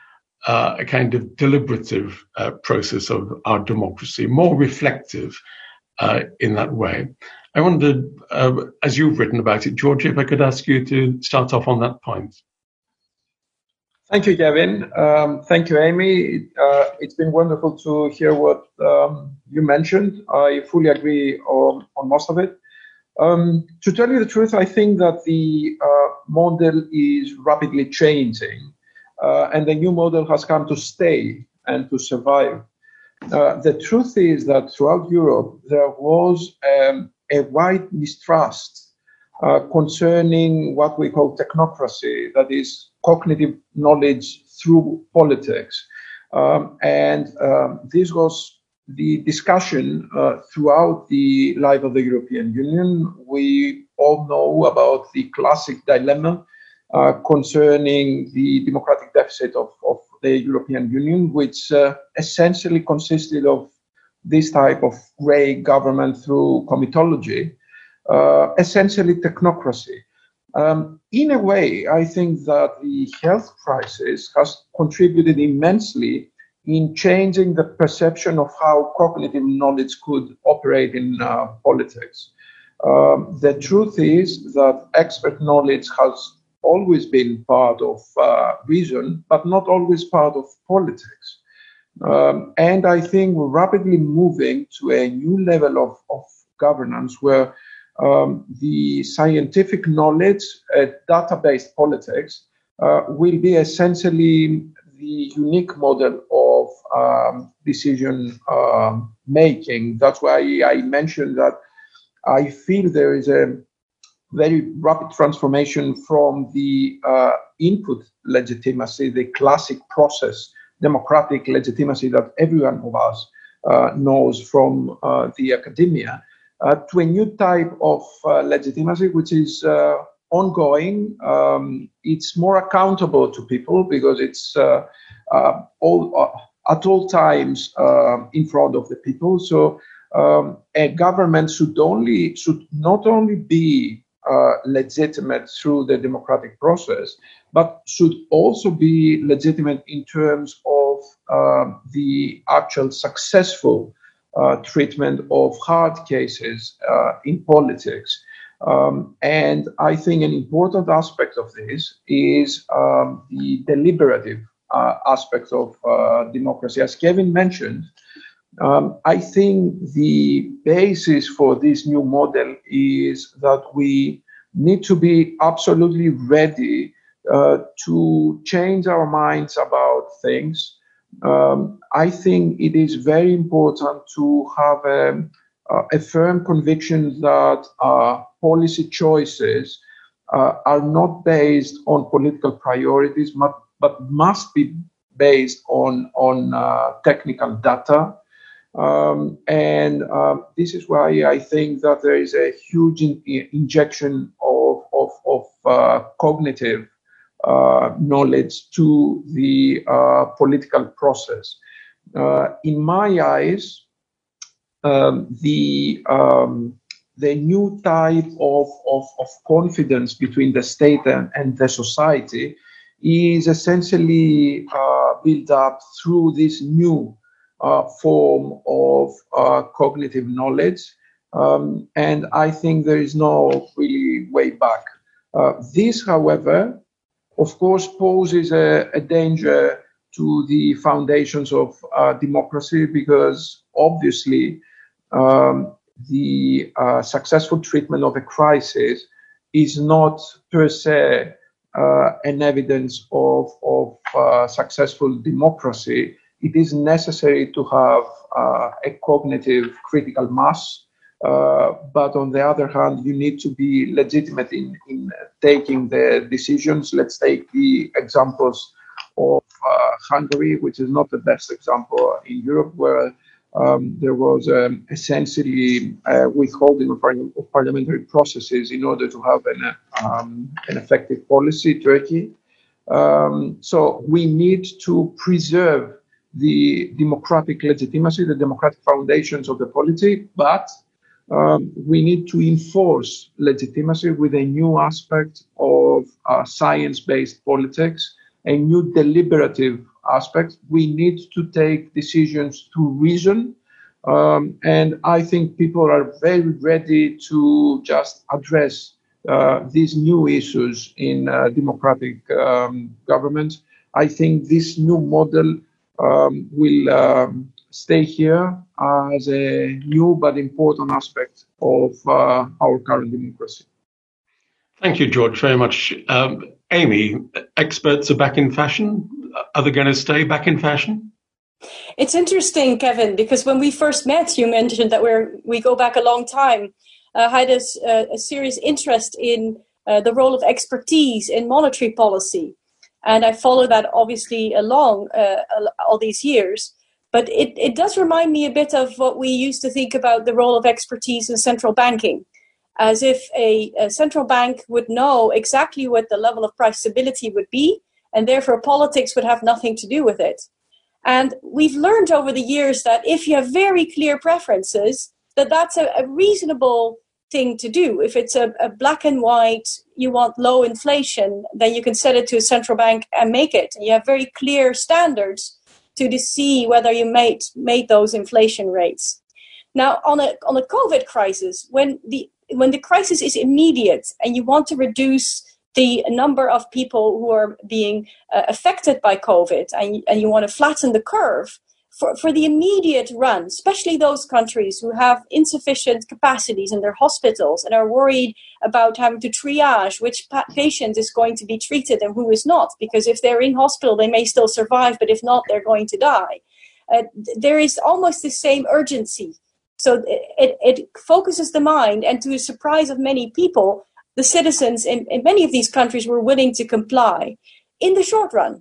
uh, a kind of deliberative uh, process of our democracy, more reflective Uh, in that way. I wondered, uh, as you've written about it, George, if I could ask you to start off on that point. Thank you, Gavin. Um, thank you, Amy. Uh, it's been wonderful to hear what um, you mentioned. I fully agree on, on most of it. Um, to tell you the truth, I think that the uh, model is rapidly changing, uh, and the new model has come to stay and to survive. Uh, the truth is that throughout Europe, there was um, a wide mistrust uh, concerning what we call technocracy, that is cognitive knowledge through politics. Um, and um, this was the discussion uh, throughout the life of the European Union. We all know about the classic dilemma uh, concerning the democratic deficit of, of the European Union, which uh, essentially consisted of this type of grey government through comitology, uh, essentially technocracy. Um, in a way, I think that the health crisis has contributed immensely in changing the perception of how cognitive knowledge could operate in uh, politics. Um, the truth is that expert knowledge has always been part of uh, reason, but not always part of politics. Um, and I think we're rapidly moving to a new level of, of governance where um, the scientific knowledge, uh, data-based politics, uh, will be essentially the unique model of um, decision uh, making. That's why I mentioned that I feel there is a very rapid transformation from the uh, input legitimacy, the classic process democratic legitimacy that everyone of us uh, knows from uh, the academia uh, to a new type of uh, legitimacy, which is uh, ongoing. Um, it's more accountable to people because it's uh, uh, all uh, at all times uh, in front of the people. So um, a government should only should not only be uh, legitimate through the democratic process, but should also be legitimate in terms of uh, the actual successful uh, treatment of hard cases uh, in politics. Um, and I think an important aspect of this is um, the deliberative uh, aspect of uh, democracy. As Kevin mentioned, um, I think the basis for this new model is that we need to be absolutely ready uh, to change our minds about things. Um, I think it is very important to have a Uh, a firm conviction that uh, policy choices uh, are not based on political priorities, but, but must be based on, on uh, technical data. Um, and uh, this is why I think that there is a huge in injection of, of, of uh, cognitive uh, knowledge to the uh, political process. Uh, in my eyes, Um, the um, the new type of, of, of confidence between the state and, and the society is essentially uh, built up through this new uh, form of uh, cognitive knowledge, um, and I think there is no really way back. Uh, this, however, of course, poses a, a danger to the foundations of uh, democracy, because obviously Um, the uh, successful treatment of a crisis is not per se uh, an evidence of, of uh, successful democracy. It is necessary to have uh, a cognitive critical mass, uh, but on the other hand, you need to be legitimate in, in taking the decisions. Let's take the examples of uh, Hungary, which is not the best example in Europe, where Um, there was um, essentially uh, withholding of, parli of parliamentary processes in order to have an, uh, um, an effective policy, Turkey. Um, so we need to preserve the democratic legitimacy, the democratic foundations of the polity, but um, we need to enforce legitimacy with a new aspect of uh, science-based politics, a new deliberative aspects. We need to take decisions through reason, um, and I think people are very ready to just address uh, these new issues in uh, democratic um, government. I think this new model um, will um, stay here as a new but important aspect of uh, our current democracy. Thank you, George, very much. Um, Amy, experts are back in fashion. Are they going to stay back in fashion? It's interesting, Kevin, because when we first met, you mentioned that we're, we go back a long time. Uh, I had a, a serious interest in uh, the role of expertise in monetary policy. And I followed that, obviously, along uh, all these years. But it, it does remind me a bit of what we used to think about the role of expertise in central banking, as if a, a central bank would know exactly what the level of price stability would be, and therefore politics would have nothing to do with it. And we've learned over the years that if you have very clear preferences, that that's a, a reasonable thing to do. If it's a, a black and white, you want low inflation, then you can set it to a central bank and make it. And you have very clear standards to see whether you made, made those inflation rates. Now, on a, on a COVID crisis, when the When the crisis is immediate and you want to reduce the number of people who are being uh, affected by COVID, and, and you want to flatten the curve, for, for the immediate run, especially those countries who have insufficient capacities in their hospitals and are worried about having to triage which pa patient is going to be treated and who is not, because if they're in hospital, they may still survive, but if not, they're going to die. Uh, there is almost the same urgency. So it, it focuses the mind, and to the surprise of many people, the citizens in, in many of these countries were willing to comply in the short run.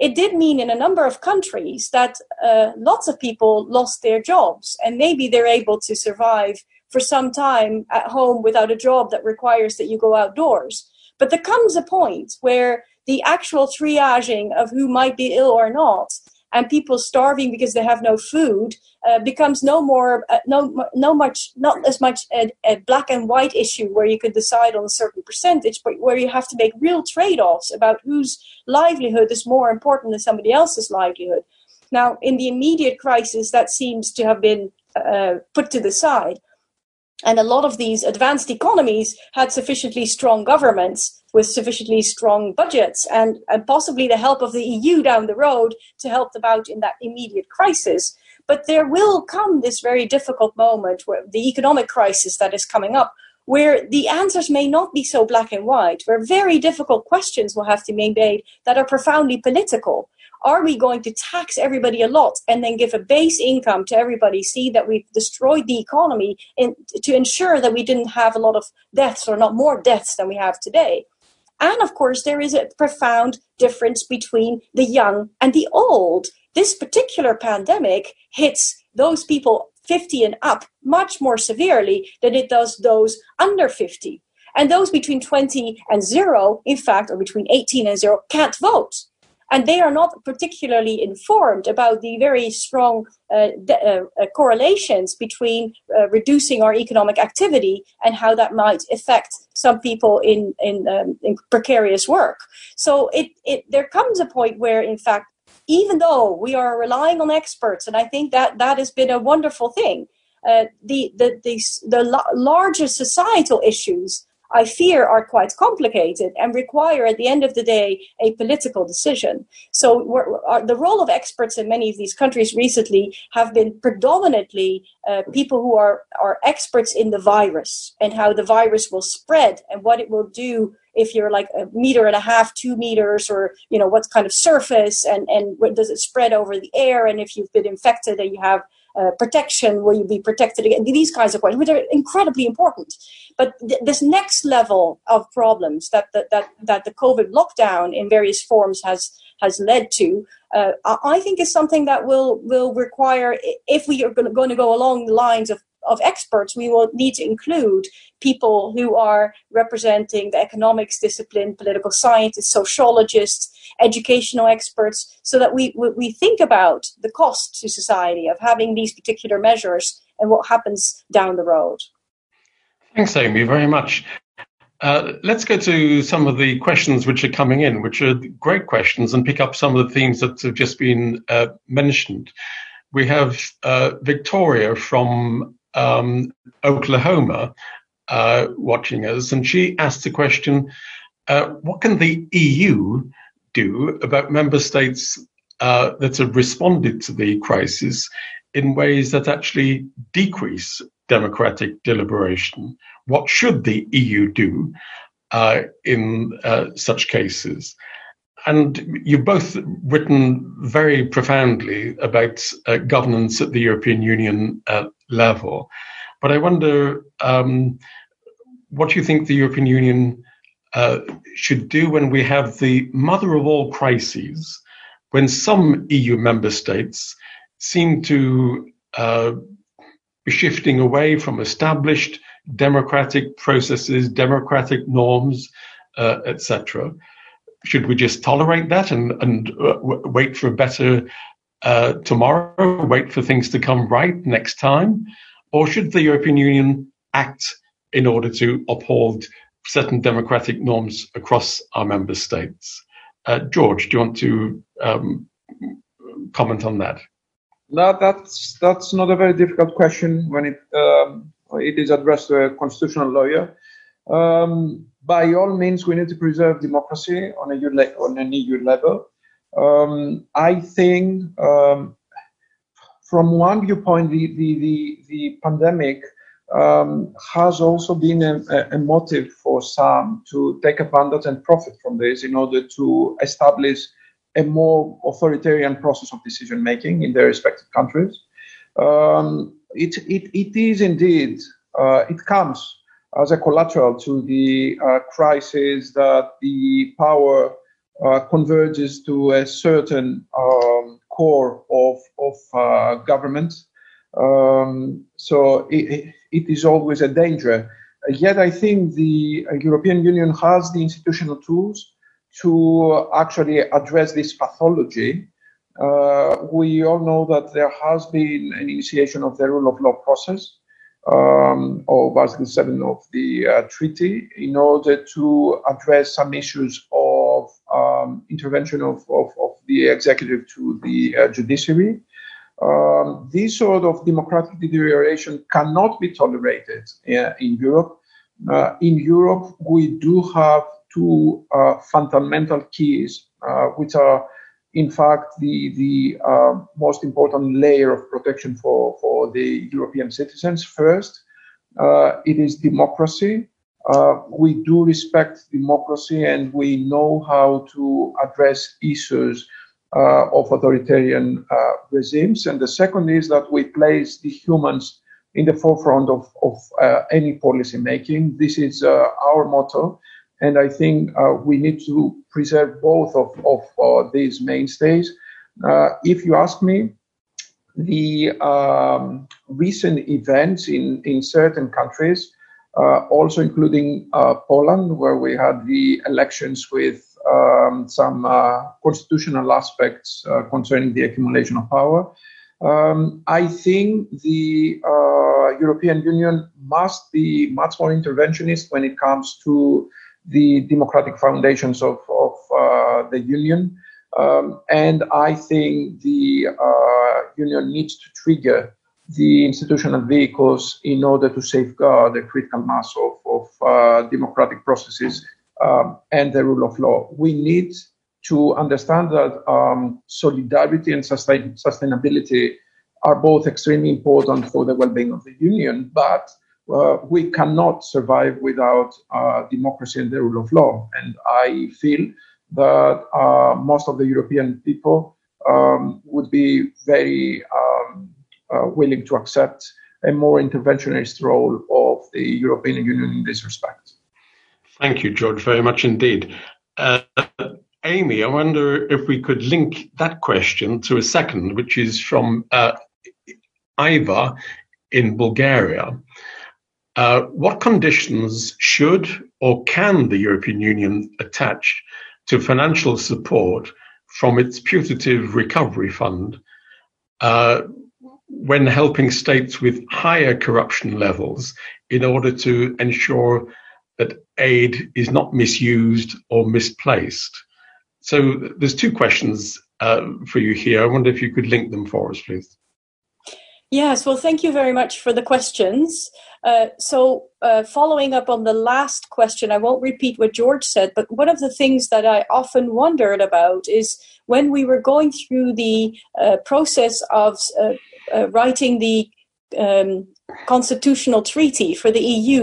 it did mean in a number of countries that uh, lots of people lost their jobs, and maybe they're able to survive for some time at home without a job that requires that you go outdoors. But there comes a point where the actual triaging of who might be ill or not, and people starving because they have no food, uh, becomes no more, uh, no, no much, not as much a, a black and white issue where you could decide on a certain percentage, but where you have to make real trade-offs about whose livelihood is more important than somebody else's livelihood. Now, in the immediate crisis, that seems to have been uh, put to the side. And a lot of these advanced economies had sufficiently strong governments with sufficiently strong budgets and, and possibly the help of the E U down the road to help them out in that immediate crisis. But there will come this very difficult moment, where the economic crisis that is coming up, where the answers may not be so black and white, where very difficult questions will have to be made that are profoundly political. Are we going to tax everybody a lot and then give a base income to everybody, see that we've destroyed the economy in, to ensure that we didn't have a lot of deaths or not more deaths than we have today? And of course, there is a profound difference between the young and the old. This particular pandemic hits those people fifty and up much more severely than it does those under fifty. And those between twenty and zero, in fact, or between eighteen and zero, can't vote. And they are not particularly informed about the very strong uh, de- uh, correlations between uh, reducing our economic activity and how that might affect some people in in, um, in precarious work. So it, it there comes a point where, in fact, even though we are relying on experts, and I think that that has been a wonderful thing, uh, the the the, the la- larger societal issues, I fear, are quite complicated and require, at the end of the day, a political decision. So we're, our, the role of experts in many of these countries recently have been predominantly uh, people who are, are experts in the virus and how the virus will spread and what it will do if you're like a meter and a half, two meters, or, you know, what kind of surface, and, and what does it spread over the air, and if you've been infected and you have Uh, protection, will you be protected again? These kinds of questions, which are incredibly important. But th- this next level of problems that the, that that the COVID lockdown in various forms has has led to, uh, I think, is something that will will require, if we are going to go along the lines of of experts, we will need to include people who are representing the economics discipline, political scientists, sociologists, educational experts, so that we, we think about the cost to society of having these particular measures and what happens down the road. Thanks, Amy, very much. Uh, let's go to some of the questions which are coming in, which are great questions, and pick up some of the themes that have just been uh, mentioned. We have uh, Victoria from Um, Oklahoma uh, watching us, and she asked the question, uh, what can the E U do about member states uh, that have responded to the crisis in ways that actually decrease democratic deliberation? What should the E U do uh, in uh, such cases? And you've both written very profoundly about uh, governance at the European Union uh, level. But I wonder um, what you think the European Union uh, should do when we have the mother of all crises, when some E U member states seem to uh, be shifting away from established democratic processes, democratic norms, uh, et cetera. Should we just tolerate that and, and uh, w- wait for a better uh, tomorrow, wait for things to come right next time? Or should the European Union act in order to uphold certain democratic norms across our member states? Uh, George, do you want to um, comment on that? No, that's that's not a very difficult question when it um, it is addressed to a constitutional lawyer. Um, By all means, we need to preserve democracy on, a EU le- on an E U level. Um, I think, um, from one viewpoint, the the the, the pandemic um, has also been a, a motive for some to take advantage and profit from this in order to establish a more authoritarian process of decision making in their respective countries. Um, it it it is indeed uh, it comes as a collateral to the uh, crisis that the power uh, converges to a certain um, core of, of uh, government. Um, so it, it is always a danger. Yet I think the European Union has the institutional tools to actually address this pathology. Uh, we all know that there has been an initiation of the rule of law process um, of Article seven of the uh, treaty in order to address some issues of um, intervention of, of, of the executive to the uh, judiciary. Um, this sort of democratic deterioration cannot be tolerated uh, in Europe. Uh, in Europe, we do have two uh, fundamental keys, uh, which are, in fact, the, the uh, most important layer of protection for, for the European citizens. First, uh, it is democracy. Uh, we do respect democracy, and we know how to address issues Uh, of authoritarian uh, regimes. And the second is that we place the humans in the forefront of, of uh, any policy making. This is uh, our motto. And I think uh, we need to preserve both of, of uh, these mainstays. Uh, if you ask me, the um, recent events in, in certain countries, uh, also including uh, Poland, where we had the elections with Um, some uh, constitutional aspects uh, concerning the accumulation of power. Um, I think the uh, European Union must be much more interventionist when it comes to the democratic foundations of, of uh, the Union. Um, and I think the uh, Union needs to trigger the institutional vehicles in order to safeguard the critical mass of, of uh, democratic processes Um, and the rule of law. We need to understand that um, solidarity and sustain sustainability are both extremely important for the well-being of the Union, but uh, we cannot survive without uh, democracy and the rule of law. And I feel that uh, most of the European people um, would be very um, uh, willing to accept a more interventionist role of the European Union in this respect. Thank you, George, very much indeed. Uh, Amy, I wonder if we could link that question to a second, which is from uh, Iva in Bulgaria. Uh, what conditions should or can the European Union attach to financial support from its putative recovery fund uh, when helping states with higher corruption levels in order to ensure that aid is not misused or misplaced? So there's two questions uh, for you here. I wonder if you could link them for us, please. Yes, well, thank you very much for the questions. Uh, so uh, following up on the last question, I won't repeat what George said, but one of the things that I often wondered about is when we were going through the uh, process of uh, uh, writing the um, constitutional treaty for the E U,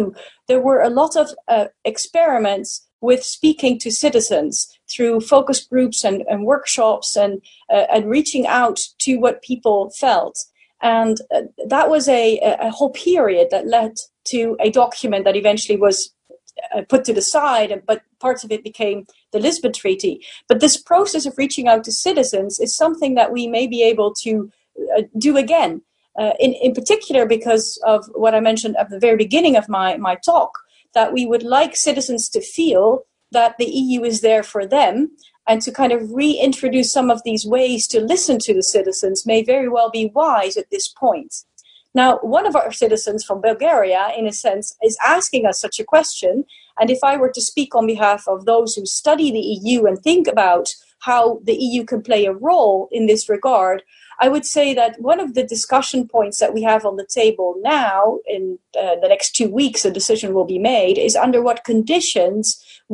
there were a lot of uh, experiments with speaking to citizens through focus groups and, and workshops and, uh, and reaching out to what people felt. And uh, that was a, a whole period that led to a document that eventually was uh, put to the side, but parts of it became the Lisbon Treaty. But this process of reaching out to citizens is something that we may be able to uh, do again. Uh, in, in particular, because of what I mentioned at the very beginning of my, my talk, that we would like citizens to feel that the E U is there for them, and to kind of reintroduce some of these ways to listen to the citizens may very well be wise at this point. Now, one of our citizens from Bulgaria, in a sense, is asking us such a question. And if I were to speak on behalf of those who study the E U and think about how the E U can play a role in this regard, I would say that one of the discussion points that we have on the table now, in uh, the next two weeks a decision will be made, is under what conditions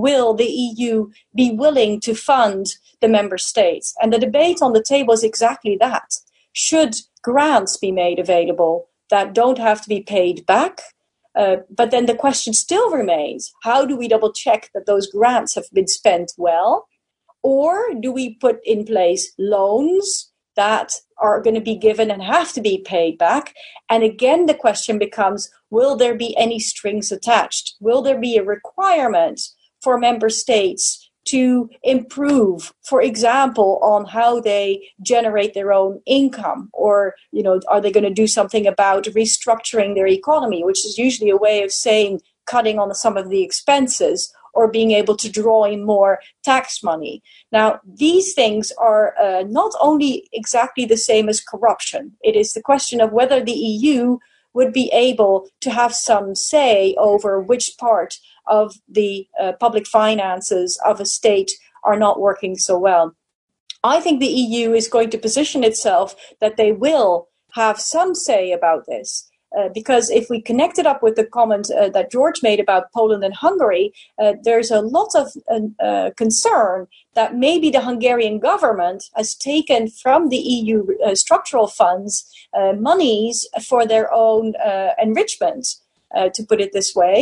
will the E U be willing to fund the member states? And the debate on the table is exactly that. Should grants be made available that don't have to be paid back? Uh, but then the question still remains, how do we double check that those grants have been spent well? Or do we put in place loans that are going to be given and have to be paid back? And again, the question becomes, will there be any strings attached? Will there be a requirement for member states to improve, for example, on how they generate their own income, or, you know, are they going to do something about restructuring their economy, which is usually a way of saying cutting on some of the expenses or being able to draw in more tax money. Now, these things are uh, not only exactly the same as corruption. It is the question of whether the E U would be able to have some say over which part of the uh, public finances of a state are not working so well. I think the E U is going to position itself that they will have some say about this, uh, because if we connect it up with the comment uh, that George made about Poland and Hungary, uh, there's a lot of uh, concern that maybe the Hungarian government has taken from the E U uh, structural funds uh, monies for their own uh, enrichment, Uh, to put it this way,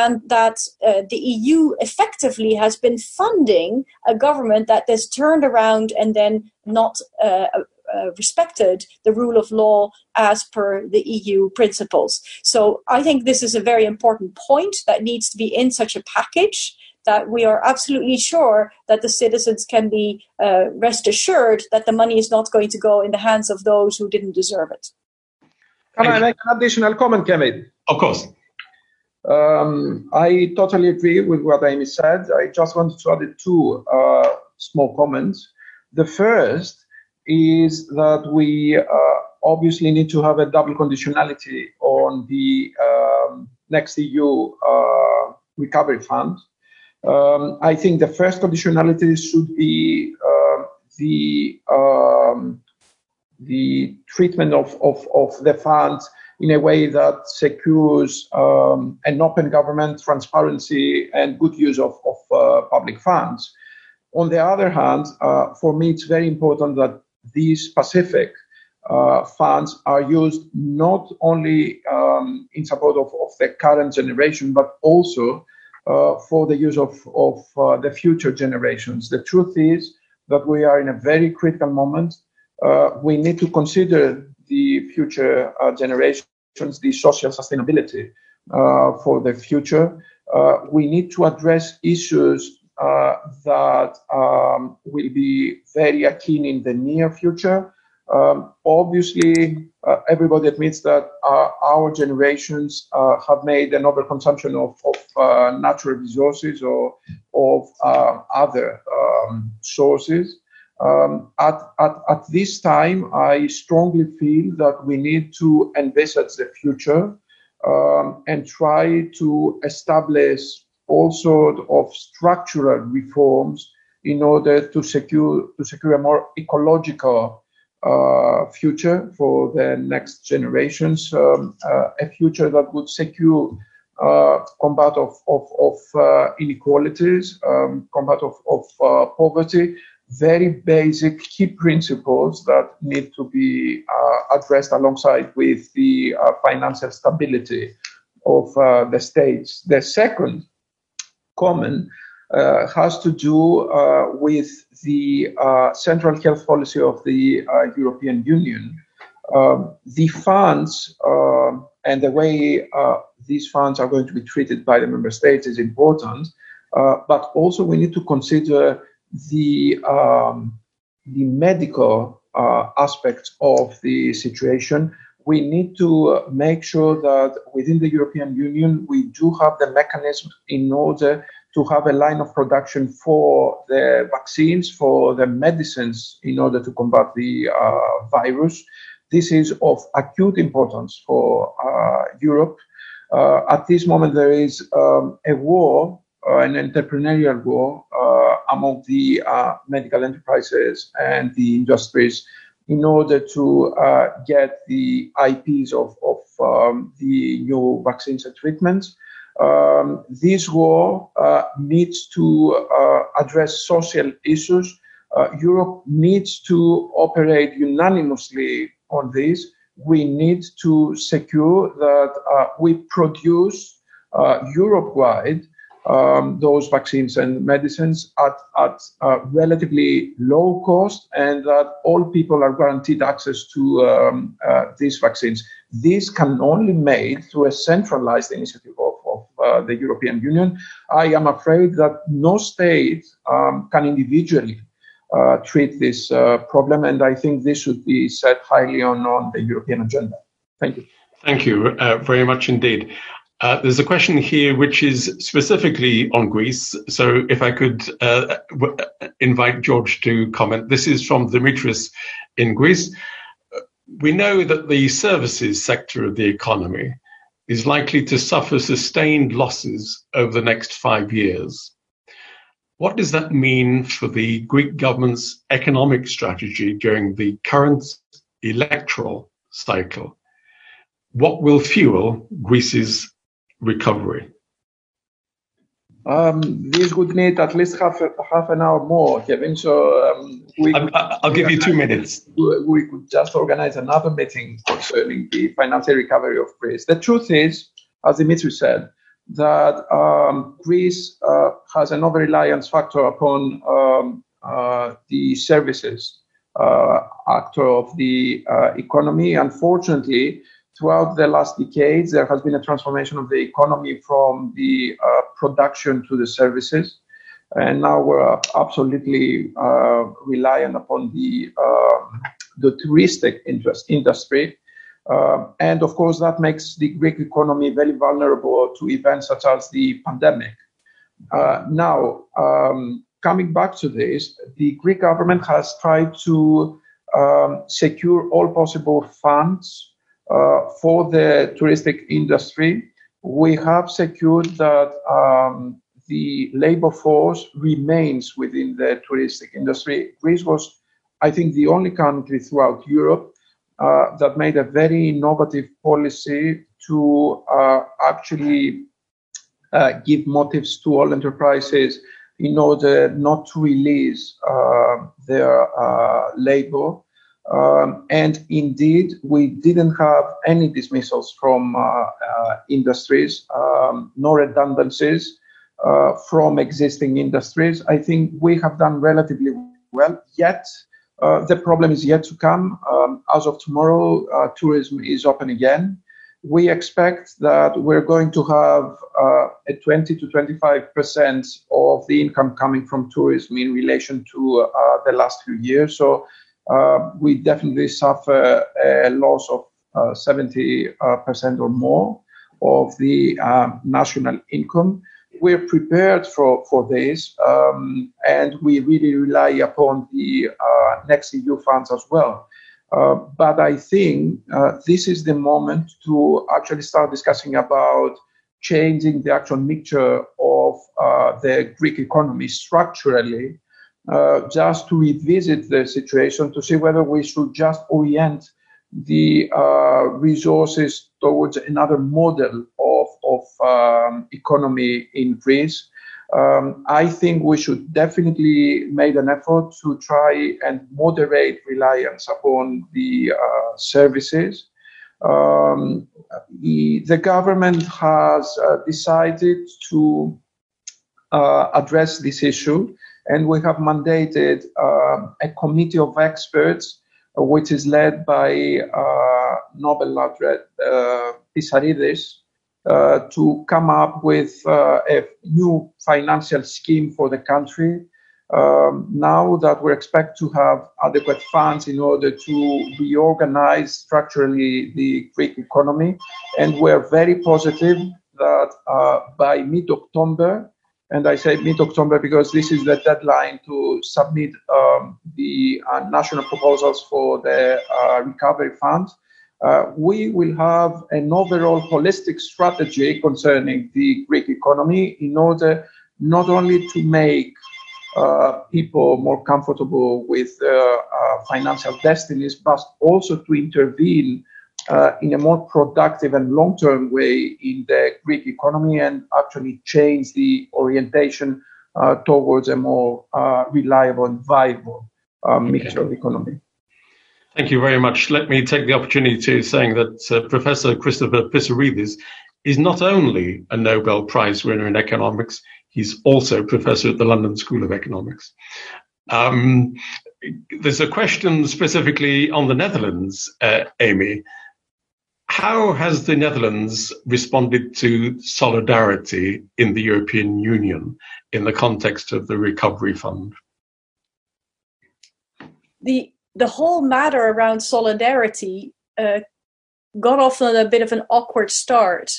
and that uh, the E U effectively has been funding a government that has turned around and then not uh, uh, respected the rule of law as per the E U principles. So I think this is a very important point that needs to be in such a package, that we are absolutely sure that the citizens can be uh, rest assured that the money is not going to go in the hands of those who didn't deserve it. Can I make an additional comment, Kevin? Of course. Um, I totally agree with what Amy said. I just wanted to add two uh, small comments. The first is that we uh, obviously need to have a double conditionality on the um, next E U uh, recovery fund. Um, I think the first conditionality should be uh, the um, the treatment of, of, of the funds in a way that secures um, an open government, transparency, and good use of, of uh, public funds. On the other hand, uh, for me, it's very important that these specific uh, funds are used not only um, in support of, of the current generation, but also uh, for the use of, of uh, the future generations. The truth is that we are in a very critical moment. Uh, we need to consider the future uh, generations, the social sustainability uh, for the future. Uh, we need to address issues uh, that um, will be very keen in the near future. Um, obviously, uh, everybody admits that uh, our generations uh, have made an overconsumption of, of uh, natural resources or of uh, other um, sources. Um, at, at, at this time, I strongly feel that we need to envisage the future um, and try to establish all sorts of structural reforms in order to secure, to secure a more ecological uh, future for the next generations, um, uh, a future that would secure uh, combat of, of, of uh, inequalities, um, combat of, of uh, poverty. Very basic key principles that need to be uh, addressed alongside with the uh, financial stability of uh, the states. The second comment uh, has to do uh, with the uh, central health policy of the uh, European Union. Uh, the funds uh, and the way uh, these funds are going to be treated by the member states is important, uh, but also we need to consider the um, the medical uh, aspects of the situation. We need to make sure that within the European Union we do have the mechanism in order to have a line of production for the vaccines, for the medicines in order to combat the uh, virus. This is of acute importance for uh, Europe. Uh, at this moment there is um, a war, uh, an entrepreneurial war, uh, among the uh, medical enterprises and the industries in order to uh, get the I Ps of, of um, the new vaccines and treatments. Um, this war uh, needs to uh, address social issues. Uh, Europe needs to operate unanimously on this. We need to secure that uh, we produce uh, Europe-wide Um, those vaccines and medicines at, at uh, relatively low cost, and that all people are guaranteed access to um, uh, these vaccines. This can only be made through a centralized initiative of, of uh, the European Union, I am afraid that no state um, can individually uh, treat this uh, problem, and I think this should be set highly on, on the European agenda. Thank you. Thank you uh, very much indeed. Uh, there's a question here which is specifically on Greece, so if I could uh, w invite George to comment. This is from Dimitris in Greece. We know that the services sector of the economy is likely to suffer sustained losses over the next five years. What does that mean for the Greek government's economic strategy during the current electoral cycle? What will fuel Greece's recovery? Um, this would need at least half a, half an hour more, Kevin. So um, we I'll, I'll give you two minutes. We could just organize another meeting concerning the financial recovery of Greece. The truth is, as Dimitri said, that um, Greece uh, has an over-reliance factor upon um, uh, the services uh, actor of the uh, economy. Unfortunately, throughout the last decades, there has been a transformation of the economy from the uh, production to the services, and now we're absolutely uh, reliant upon the, uh, the touristic interest industry. Uh, and of course, that makes the Greek economy very vulnerable to events such as the pandemic. Uh, now, um, coming back to this, the Greek government has tried to um, secure all possible funds Uh, for the touristic industry. We have secured that um, the labor force remains within the touristic industry. Greece was, I think, the only country throughout Europe uh, that made a very innovative policy to uh, actually uh, give motives to all enterprises in order not to release uh, their uh, labor. Um, and indeed, we didn't have any dismissals from uh, uh, industries, um, nor redundancies uh, from existing industries. I think we have done relatively well, yet uh, the problem is yet to come. Um, as of tomorrow, uh, tourism is open again. We expect that we're going to have uh, a twenty to twenty-five percent of the income coming from tourism in relation to uh, the last few years. So Uh, we definitely suffer a loss of seventy percent uh, or more of the uh, national income. We're prepared for, for this, um, and we really rely upon the uh, next E U funds as well. Uh, but I think uh, this is the moment to actually start discussing about changing the actual mixture of uh, the Greek economy structurally, Uh, just to revisit the situation to see whether we should just orient the uh, resources towards another model of, of um, economy in Greece. Um, I think we should definitely make an effort to try and moderate reliance upon the uh, services. Um, the, the government has uh, decided to uh, address this issue, and we have mandated uh, a committee of experts, uh, which is led by uh, Nobel laureate uh, Pissarides, uh, to come up with uh, a new financial scheme for the country. Um, now that we expect to have adequate funds in order to reorganize structurally the Greek economy, and we're very positive that uh, by mid-October, and I say mid-October because this is the deadline to submit um, the uh, national proposals for the uh, recovery fund, uh, we will have an overall holistic strategy concerning the Greek economy in order not only to make uh, people more comfortable with their uh, financial destinies, but also to intervene Uh, in a more productive and long-term way in the Greek economy and actually change the orientation uh, towards a more uh, reliable and viable uh, mixture okay. of economy. Thank you very much. Let me take the opportunity to saying that uh, Professor Christopher Pissarides is not only a Nobel Prize winner in economics, he's also professor at the London School of Economics. Um, there's a question specifically on the Netherlands, uh, Amy. How has the Netherlands responded to solidarity in the European Union in the context of the Recovery Fund? The the whole matter around solidarity uh, got off on a bit of an awkward start.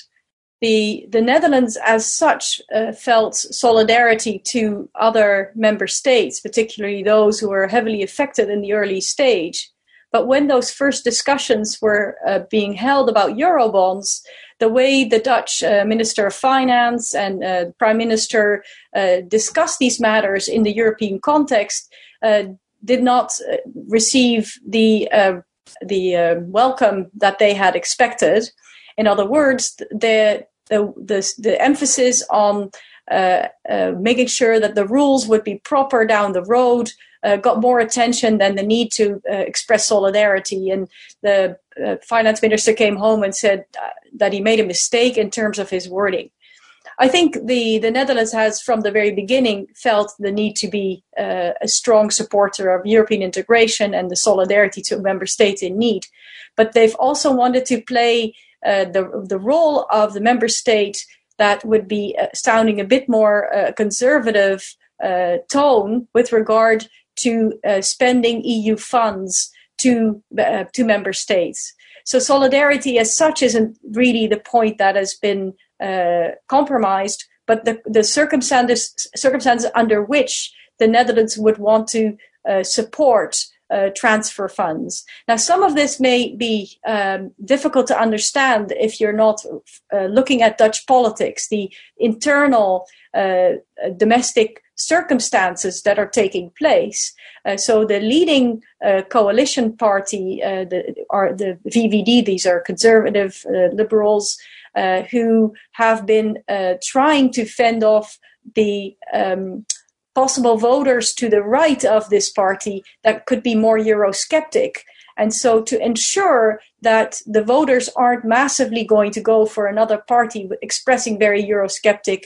The, the Netherlands as such uh, felt solidarity to other member states, particularly those who were heavily affected in the early stage. But when those first discussions were uh, being held about Eurobonds, the way the Dutch uh, Minister of Finance and uh, Prime Minister uh, discussed these matters in the European context uh, did not uh, receive the, uh, the uh, welcome that they had expected. In other words, the the the, the emphasis on uh, uh, making sure that the rules would be proper down the road uh, got more attention than the need to uh, express solidarity. And the uh, finance minister came home and said that he made a mistake in terms of his wording. I think the, the Netherlands has, from the very beginning, felt the need to be uh, a strong supporter of European integration and the solidarity to member states in need. But they've also wanted to play Uh, the the role of the member state that would be uh, sounding a bit more uh, conservative uh, tone with regard to uh, spending E U funds to uh, to member states. So solidarity as such isn't really the point that has been uh, compromised, but the the circumstances circumstances under which the Netherlands would want to uh, support Uh, transfer funds. Now, some of this may be um, difficult to understand if you're not uh, looking at Dutch politics, the internal uh, domestic circumstances that are taking place. Uh, so the leading uh, coalition party, uh, the, are the V V D, these are conservative uh, liberals uh, who have been uh, trying to fend off the um, possible voters to the right of this party that could be more Eurosceptic. And so to ensure that the voters aren't massively going to go for another party expressing very Eurosceptic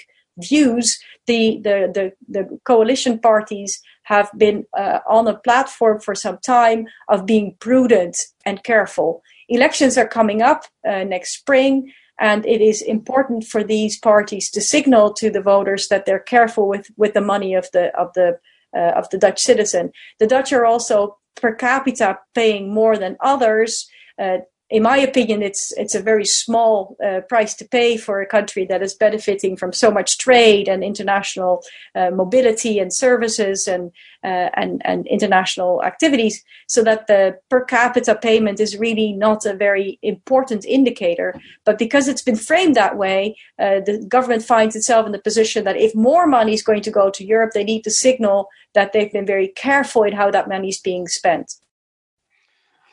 views, the, the, the, the coalition parties have been uh, on a platform for some time of being prudent and careful. Elections are coming up uh, next spring. And it is important for these parties to signal to the voters that they're careful with, with the money of the of the uh, of the Dutch citizen. The Dutch are also per capita paying more than others. Uh, in my opinion, it's it's a very small uh, price to pay for a country that is benefiting from so much trade and international uh, mobility and services and uh, and and international activities. So that the per capita payment is really not a very important indicator. But because it's been framed that way, uh, the government finds itself in the position that if more money is going to go to Europe, they need to signal that they've been very careful in how that money is being spent.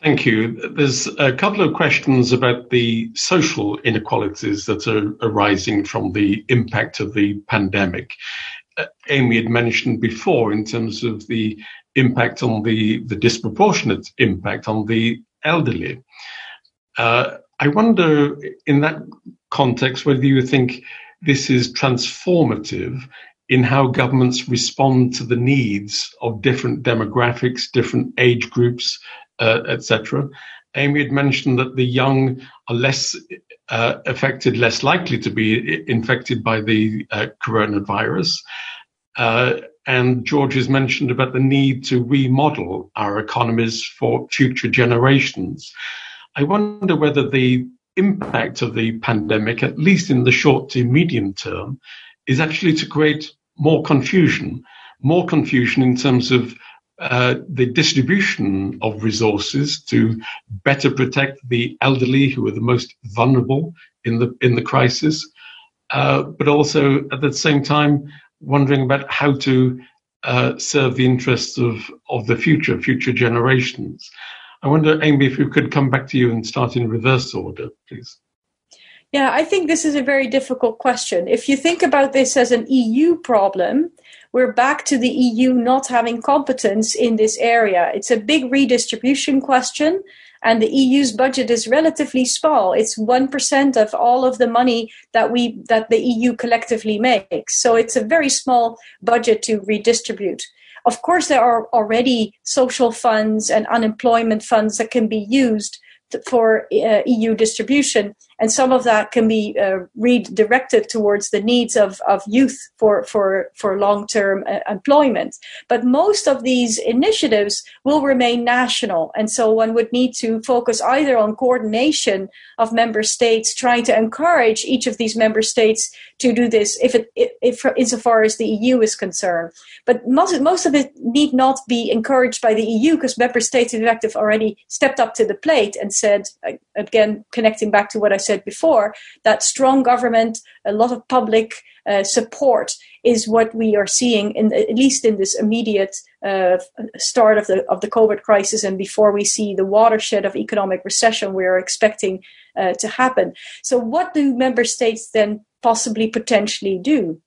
Thank you. There's a couple of questions about the social inequalities that are arising from the impact of the pandemic. Uh, Amy had mentioned before in terms of the impact on the, the disproportionate impact on the elderly. Uh, I wonder in that context whether you think this is transformative in how governments respond to the needs of different demographics, different age groups, Uh, et cetera. Amy had mentioned that the young are less uh, affected, less likely to be infected by the uh, coronavirus. Uh, and George has mentioned about the need to remodel our economies for future generations. I wonder whether the impact of the pandemic, at least in the short to medium term, is actually to create more confusion, more confusion in terms of Uh, the distribution of resources to better protect the elderly who are the most vulnerable in the in the crisis, uh, but also at the same time wondering about how to uh, serve the interests of, of the future, future generations. I wonder, Amy, if we could come back to you and start in reverse order, please. Yeah, I think this is a very difficult question. If you think about this as an E U problem, we're back to the E U not having competence in this area. It's a big redistribution question, and the E U's budget is relatively small. It's one percent of all of the money that we that the E U collectively makes. So it's a very small budget to redistribute. Of course, there are already social funds and unemployment funds that can be used for uh, E U distribution, and some of that can be uh, redirected towards the needs of, of youth for, for, for long-term uh, employment. But most of these initiatives will remain national, and so one would need to focus either on coordination of member states, trying to encourage each of these member states to do this if it, if, if insofar as the E U is concerned. But most, most of it need not be encouraged by the E U, because member states in fact have already stepped up to the plate and said, again, connecting back to what I said before, that strong government, a lot of public uh, support is what we are seeing, in, at least in this immediate uh, start of the of the COVID crisis, and before we see the watershed of economic recession we are expecting uh, to happen. So what do member states then possibly potentially do?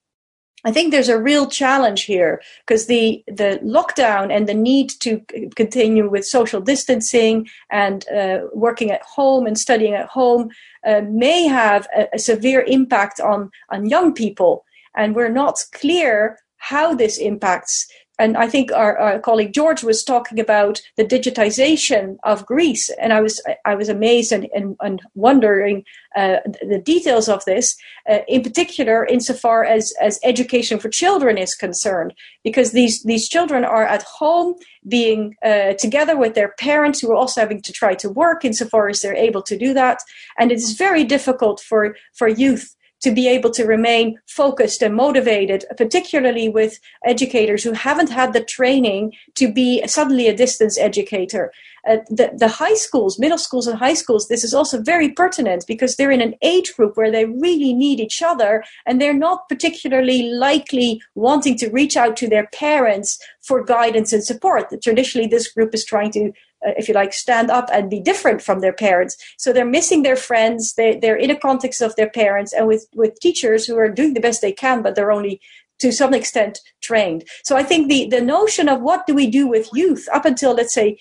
I think there's a real challenge here, because the, the lockdown and the need to c- continue with social distancing and uh, working at home and studying at home uh, may have a, a severe impact on, on young people. And we're not clear how this impacts. And I think our, our colleague George was talking about the digitization of Greece. And I was I was amazed and, and, and wondering uh, the details of this, uh, in particular, insofar as, as education for children is concerned, because these, these children are at home being uh, together with their parents, who are also having to try to work insofar as they're able to do that. And it's very difficult for, for youth to be able to remain focused and motivated, particularly with educators who haven't had the training to be suddenly a distance educator. Uh, the, the high schools, middle schools and high schools, this is also very pertinent, because they're in an age group where they really need each other, and they're not particularly likely wanting to reach out to their parents for guidance and support. Traditionally, this group is trying to, Uh, if you like, stand up and be different from their parents. So they're missing their friends. They, they're in a context of their parents and with, with teachers who are doing the best they can, but they're only to some extent trained. So I think the, the notion of what do we do with youth up until, let's say,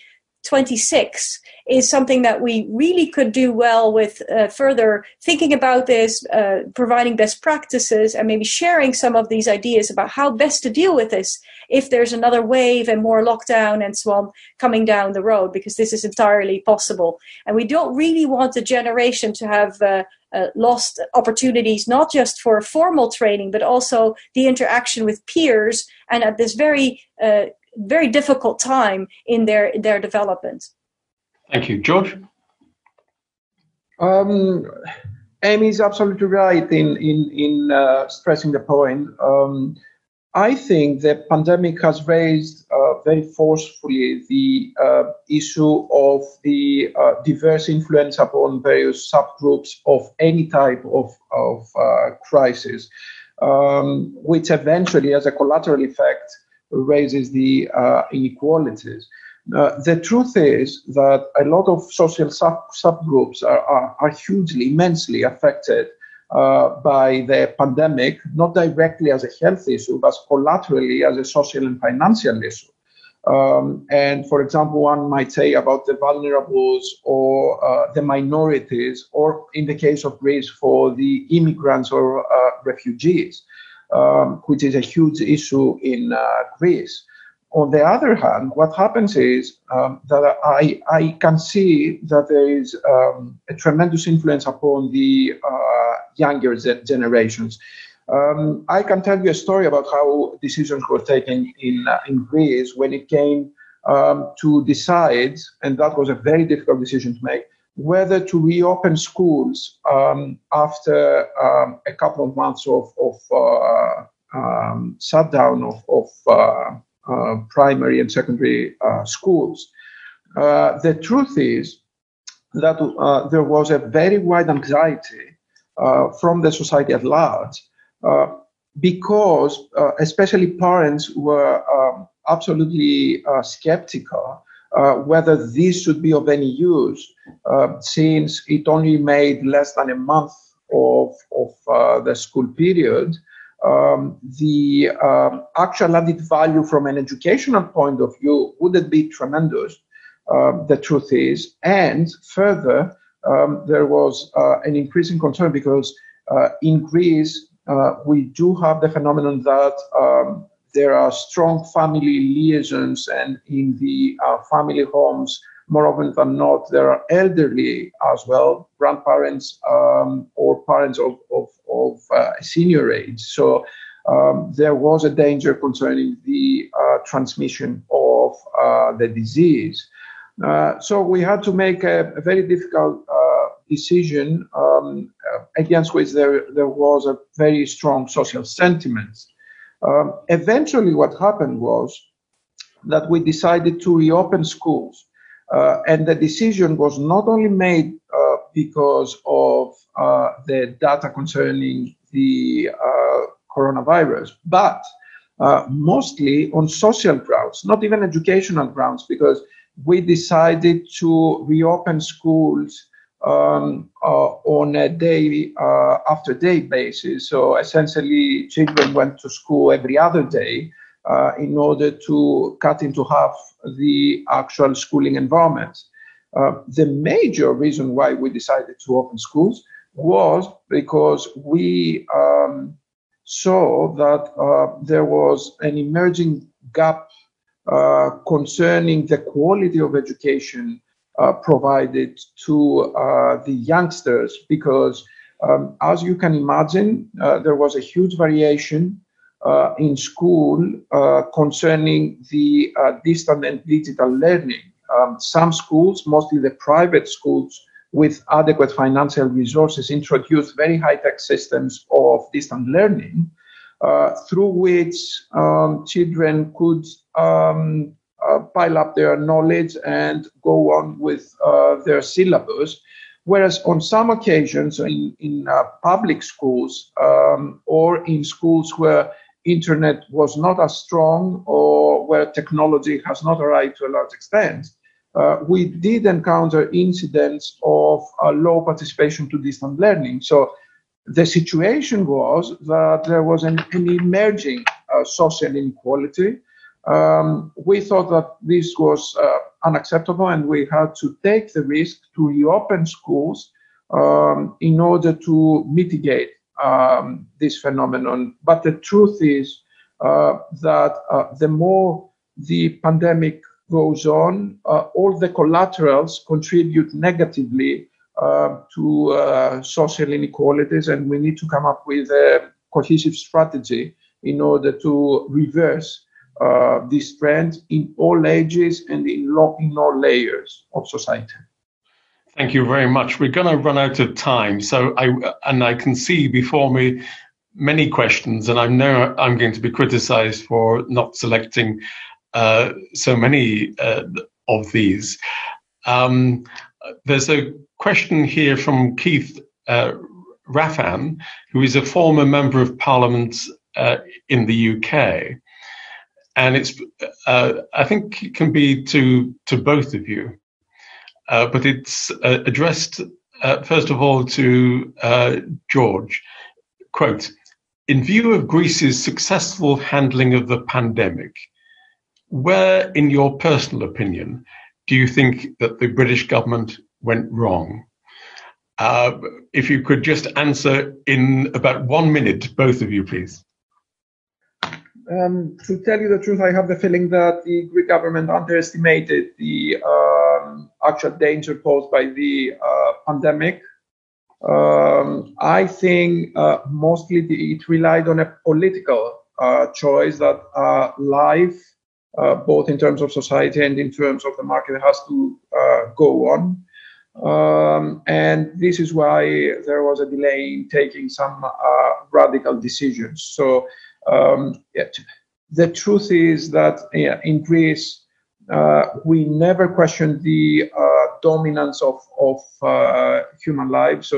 twenty-six is something that we really could do well with uh, further thinking about this, uh, providing best practices, and maybe sharing some of these ideas about how best to deal with this if there's another wave and more lockdown and so on coming down the road, because this is entirely possible. And we don't really want a generation to have uh, uh, lost opportunities, not just for formal training, but also the interaction with peers, and at this very uh, very difficult time in their their development. Thank you. George? Um, Amy is absolutely right in, in, in uh, stressing the point. Um, I think the pandemic has raised uh, very forcefully the uh, issue of the uh, diverse influence upon various subgroups of any type of, of uh, crisis, um, which eventually, as a collateral effect, raises the uh, inequalities. Uh, the truth is that a lot of social sub- subgroups are, are, are hugely, immensely affected uh, by the pandemic, not directly as a health issue, but collaterally as a social and financial issue. Um, and for example, one might say about the vulnerables or uh, the minorities, or in the case of Greece, for the immigrants or uh, refugees, Um, which is a huge issue in uh, Greece. On the other hand, what happens is um, that I, I can see that there is um, a tremendous influence upon the uh, younger z- generations. Um, I can tell you a story about how decisions were taken in, uh, in Greece when it came um, to decide, and that was a very difficult decision to make, whether to reopen schools um, after um, a couple of months of, of uh, um, shutdown of, of uh, uh, primary and secondary uh, schools. Uh, the truth is that uh, there was a very wide anxiety uh, from the society at large uh, because uh, especially parents were um, absolutely uh, skeptical Uh, whether this should be of any use, uh, since it only made less than a month of, of uh, the school period. Um, the um, actual added value from an educational point of view wouldn't be tremendous, uh, the truth is. And further, um, there was uh, an increasing concern because uh, in Greece, uh, we do have the phenomenon that um, there are strong family liaisons, and in the uh, family homes, more often than not, there are elderly as well, grandparents um, or parents of, of, of uh, senior age. So um, there was a danger concerning the uh, transmission of uh, the disease. Uh, so we had to make a, a very difficult uh, decision um, against which there, there was a very strong social sentiment. Um, eventually what happened was that we decided to reopen schools. Uh, and the decision was not only made uh, because of uh, the data concerning the uh, coronavirus, but uh, mostly on social grounds, not even educational grounds, because we decided to reopen schools um, uh, on a day uh, after day basis. So essentially, children went to school every other day. Uh, in order to cut into half the actual schooling environment. Uh, the major reason why we decided to open schools was because we um, saw that uh, there was an emerging gap uh, concerning the quality of education uh, provided to uh, the youngsters, because um, as you can imagine, uh, there was a huge variation Uh, in school uh, concerning the uh, distant and digital learning. Um, some schools, mostly the private schools with adequate financial resources, introduced very high-tech systems of distant learning uh, through which um, children could um, uh, pile up their knowledge and go on with uh, their syllabus. Whereas on some occasions in, in uh, public schools um, or in schools where internet was not as strong or where technology has not arrived to a large extent, uh, we did encounter incidents of uh, low participation to distant learning. So the situation was that there was an, an emerging uh, social inequality. Um, we thought that this was uh, unacceptable, and we had to take the risk to reopen schools um, in order to mitigate Um, this phenomenon. But the truth is uh, that uh, the more the pandemic goes on, uh, all the collaterals contribute negatively uh, to uh, social inequalities, and we need to come up with a cohesive strategy in order to reverse uh, this trend in all ages and in, lo- in all layers of society. Thank you very much. We're going to run out of time, so I and I can see before me many questions, and I know I'm going to be criticised for not selecting uh, so many uh, of these. Um, there's a question here from Keith uh, Raffan, who is a former Member of Parliament uh, in the U K, and it's uh, I think it can be to to both of you. Uh, but it's uh, addressed, uh, first of all, to uh, George. Quote, in view of Greece's successful handling of the pandemic, where, in your personal opinion, do you think that the British government went wrong? Uh, if you could just answer in about one minute, both of you, please. Um, to tell you the truth, I have the feeling that the Greek government underestimated the um, actual danger posed by the uh, pandemic. Um, I think uh, mostly the, it relied on a political uh, choice that uh, life, uh, both in terms of society and in terms of the market, has to uh, go on. Um, and this is why there was a delay in taking some uh, radical decisions. So. Um, the truth is that yeah, in Greece, uh, we never questioned the uh, dominance of, of uh, human life. So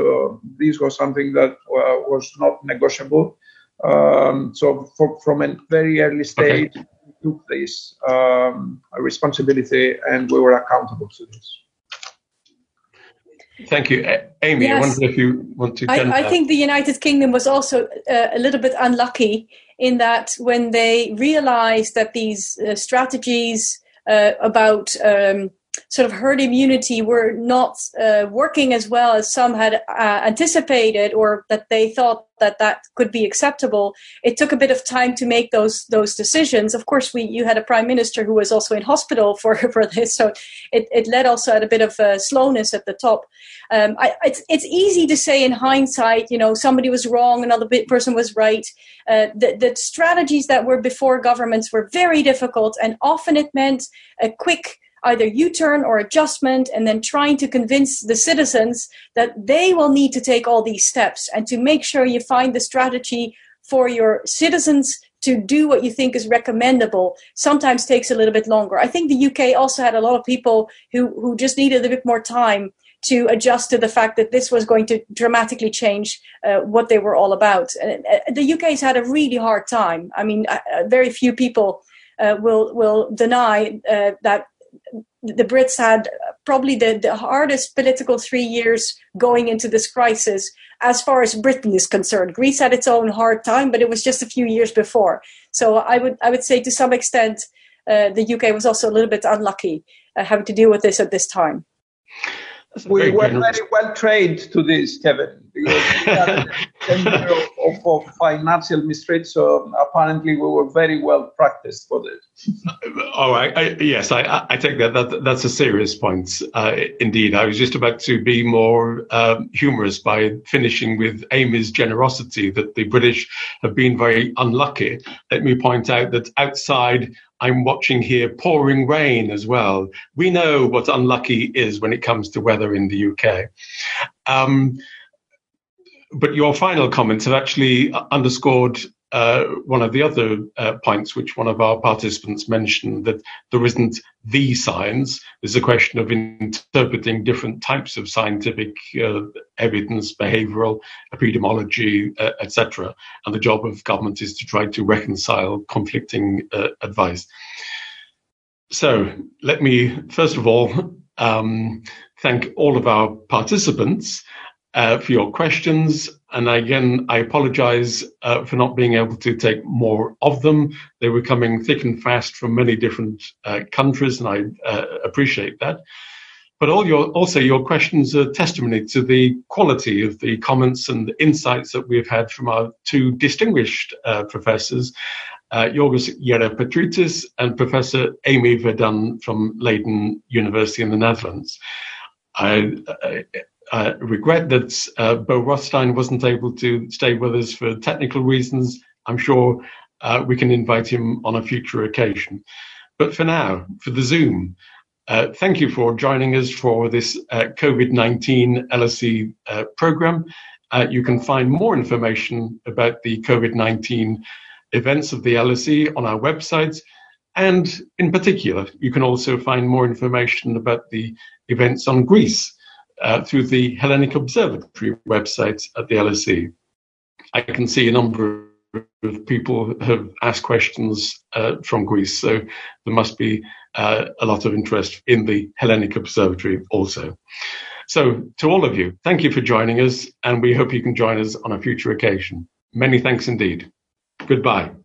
this was something that uh, was not negotiable. Um, so for, from a very early stage, okay. We took this um, responsibility and we were accountable to this. Thank you. A- Amy, yes. I wonder if you want to... I, I think the United Kingdom was also uh, a little bit unlucky in that when they realized that these uh, strategies uh, about um, sort of herd immunity were not uh, working as well as some had uh, anticipated, or that they thought that that could be acceptable. It took a bit of time to make those those decisions. Of course, we you had a prime minister who was also in hospital for, for this, so it, it led also at a bit of uh, slowness at the top. Um, I, it's, it's easy to say in hindsight, you know, somebody was wrong, another bit person was right. Uh, the, the strategies that were before governments were very difficult, and often it meant a quick either U-turn or adjustment, and then trying to convince the citizens that they will need to take all these steps, and to make sure you find the strategy for your citizens to do what you think is recommendable sometimes takes a little bit longer. I think the U K also had a lot of people who, who just needed a bit more time to adjust to the fact that this was going to dramatically change uh, what they were all about. And the U K's had a really hard time. I mean, very few people uh, will, will deny uh, that the Brits had probably the, the hardest political three years going into this crisis as far as Britain is concerned. Greece had its own hard time, but it was just a few years before. So I would I would say to some extent uh, the U K was also a little bit unlucky uh, having to deal with this at this time. We were very well trained to this, Kevin, because we had a year of, of, of financial mistreat, so apparently we were very well practiced for this. Oh, I, I, yes, I, I take that, that that's a serious point, uh, indeed. I was just about to be more um, humorous by finishing with Amy's generosity that the British have been very unlucky. Let me point out that outside I'm watching here pouring rain as well. We know what unlucky is when it comes to weather in the U K. Um, but your final comments have actually underscored uh, one of the other uh, points which one of our participants mentioned, that there isn't the science. There's a question of interpreting different types of scientific uh, evidence, behavioural, epidemiology, uh, et cetera. And the job of government is to try to reconcile conflicting uh, advice. So let me, first of all, um, thank all of our participants Uh, for your questions, and again I apologize uh, for not being able to take more of them. They were coming thick and fast from many different uh, countries, and I uh, appreciate that. But all your also your questions are testimony to the quality of the comments and the insights that we've had from our two distinguished uh, professors, uh, Yorgos Gerapetritis and Professor Amy Verdun from Leiden University in the Netherlands. I, I I uh, regret that uh, Bo Rothstein wasn't able to stay with us for technical reasons. I'm sure uh, we can invite him on a future occasion. But for now, for the Zoom, uh, thank you for joining us for this uh, COVID nineteen L S E uh, program. Uh, you can find more information about the COVID nineteen events of the L S E on our website. And in particular, you can also find more information about the events on Greece Uh, through the Hellenic Observatory website at the L S E. I can see a number of people have asked questions uh, from Greece, so there must be uh, a lot of interest in the Hellenic Observatory also. So to all of you, thank you for joining us, and we hope you can join us on a future occasion. Many thanks indeed. Goodbye.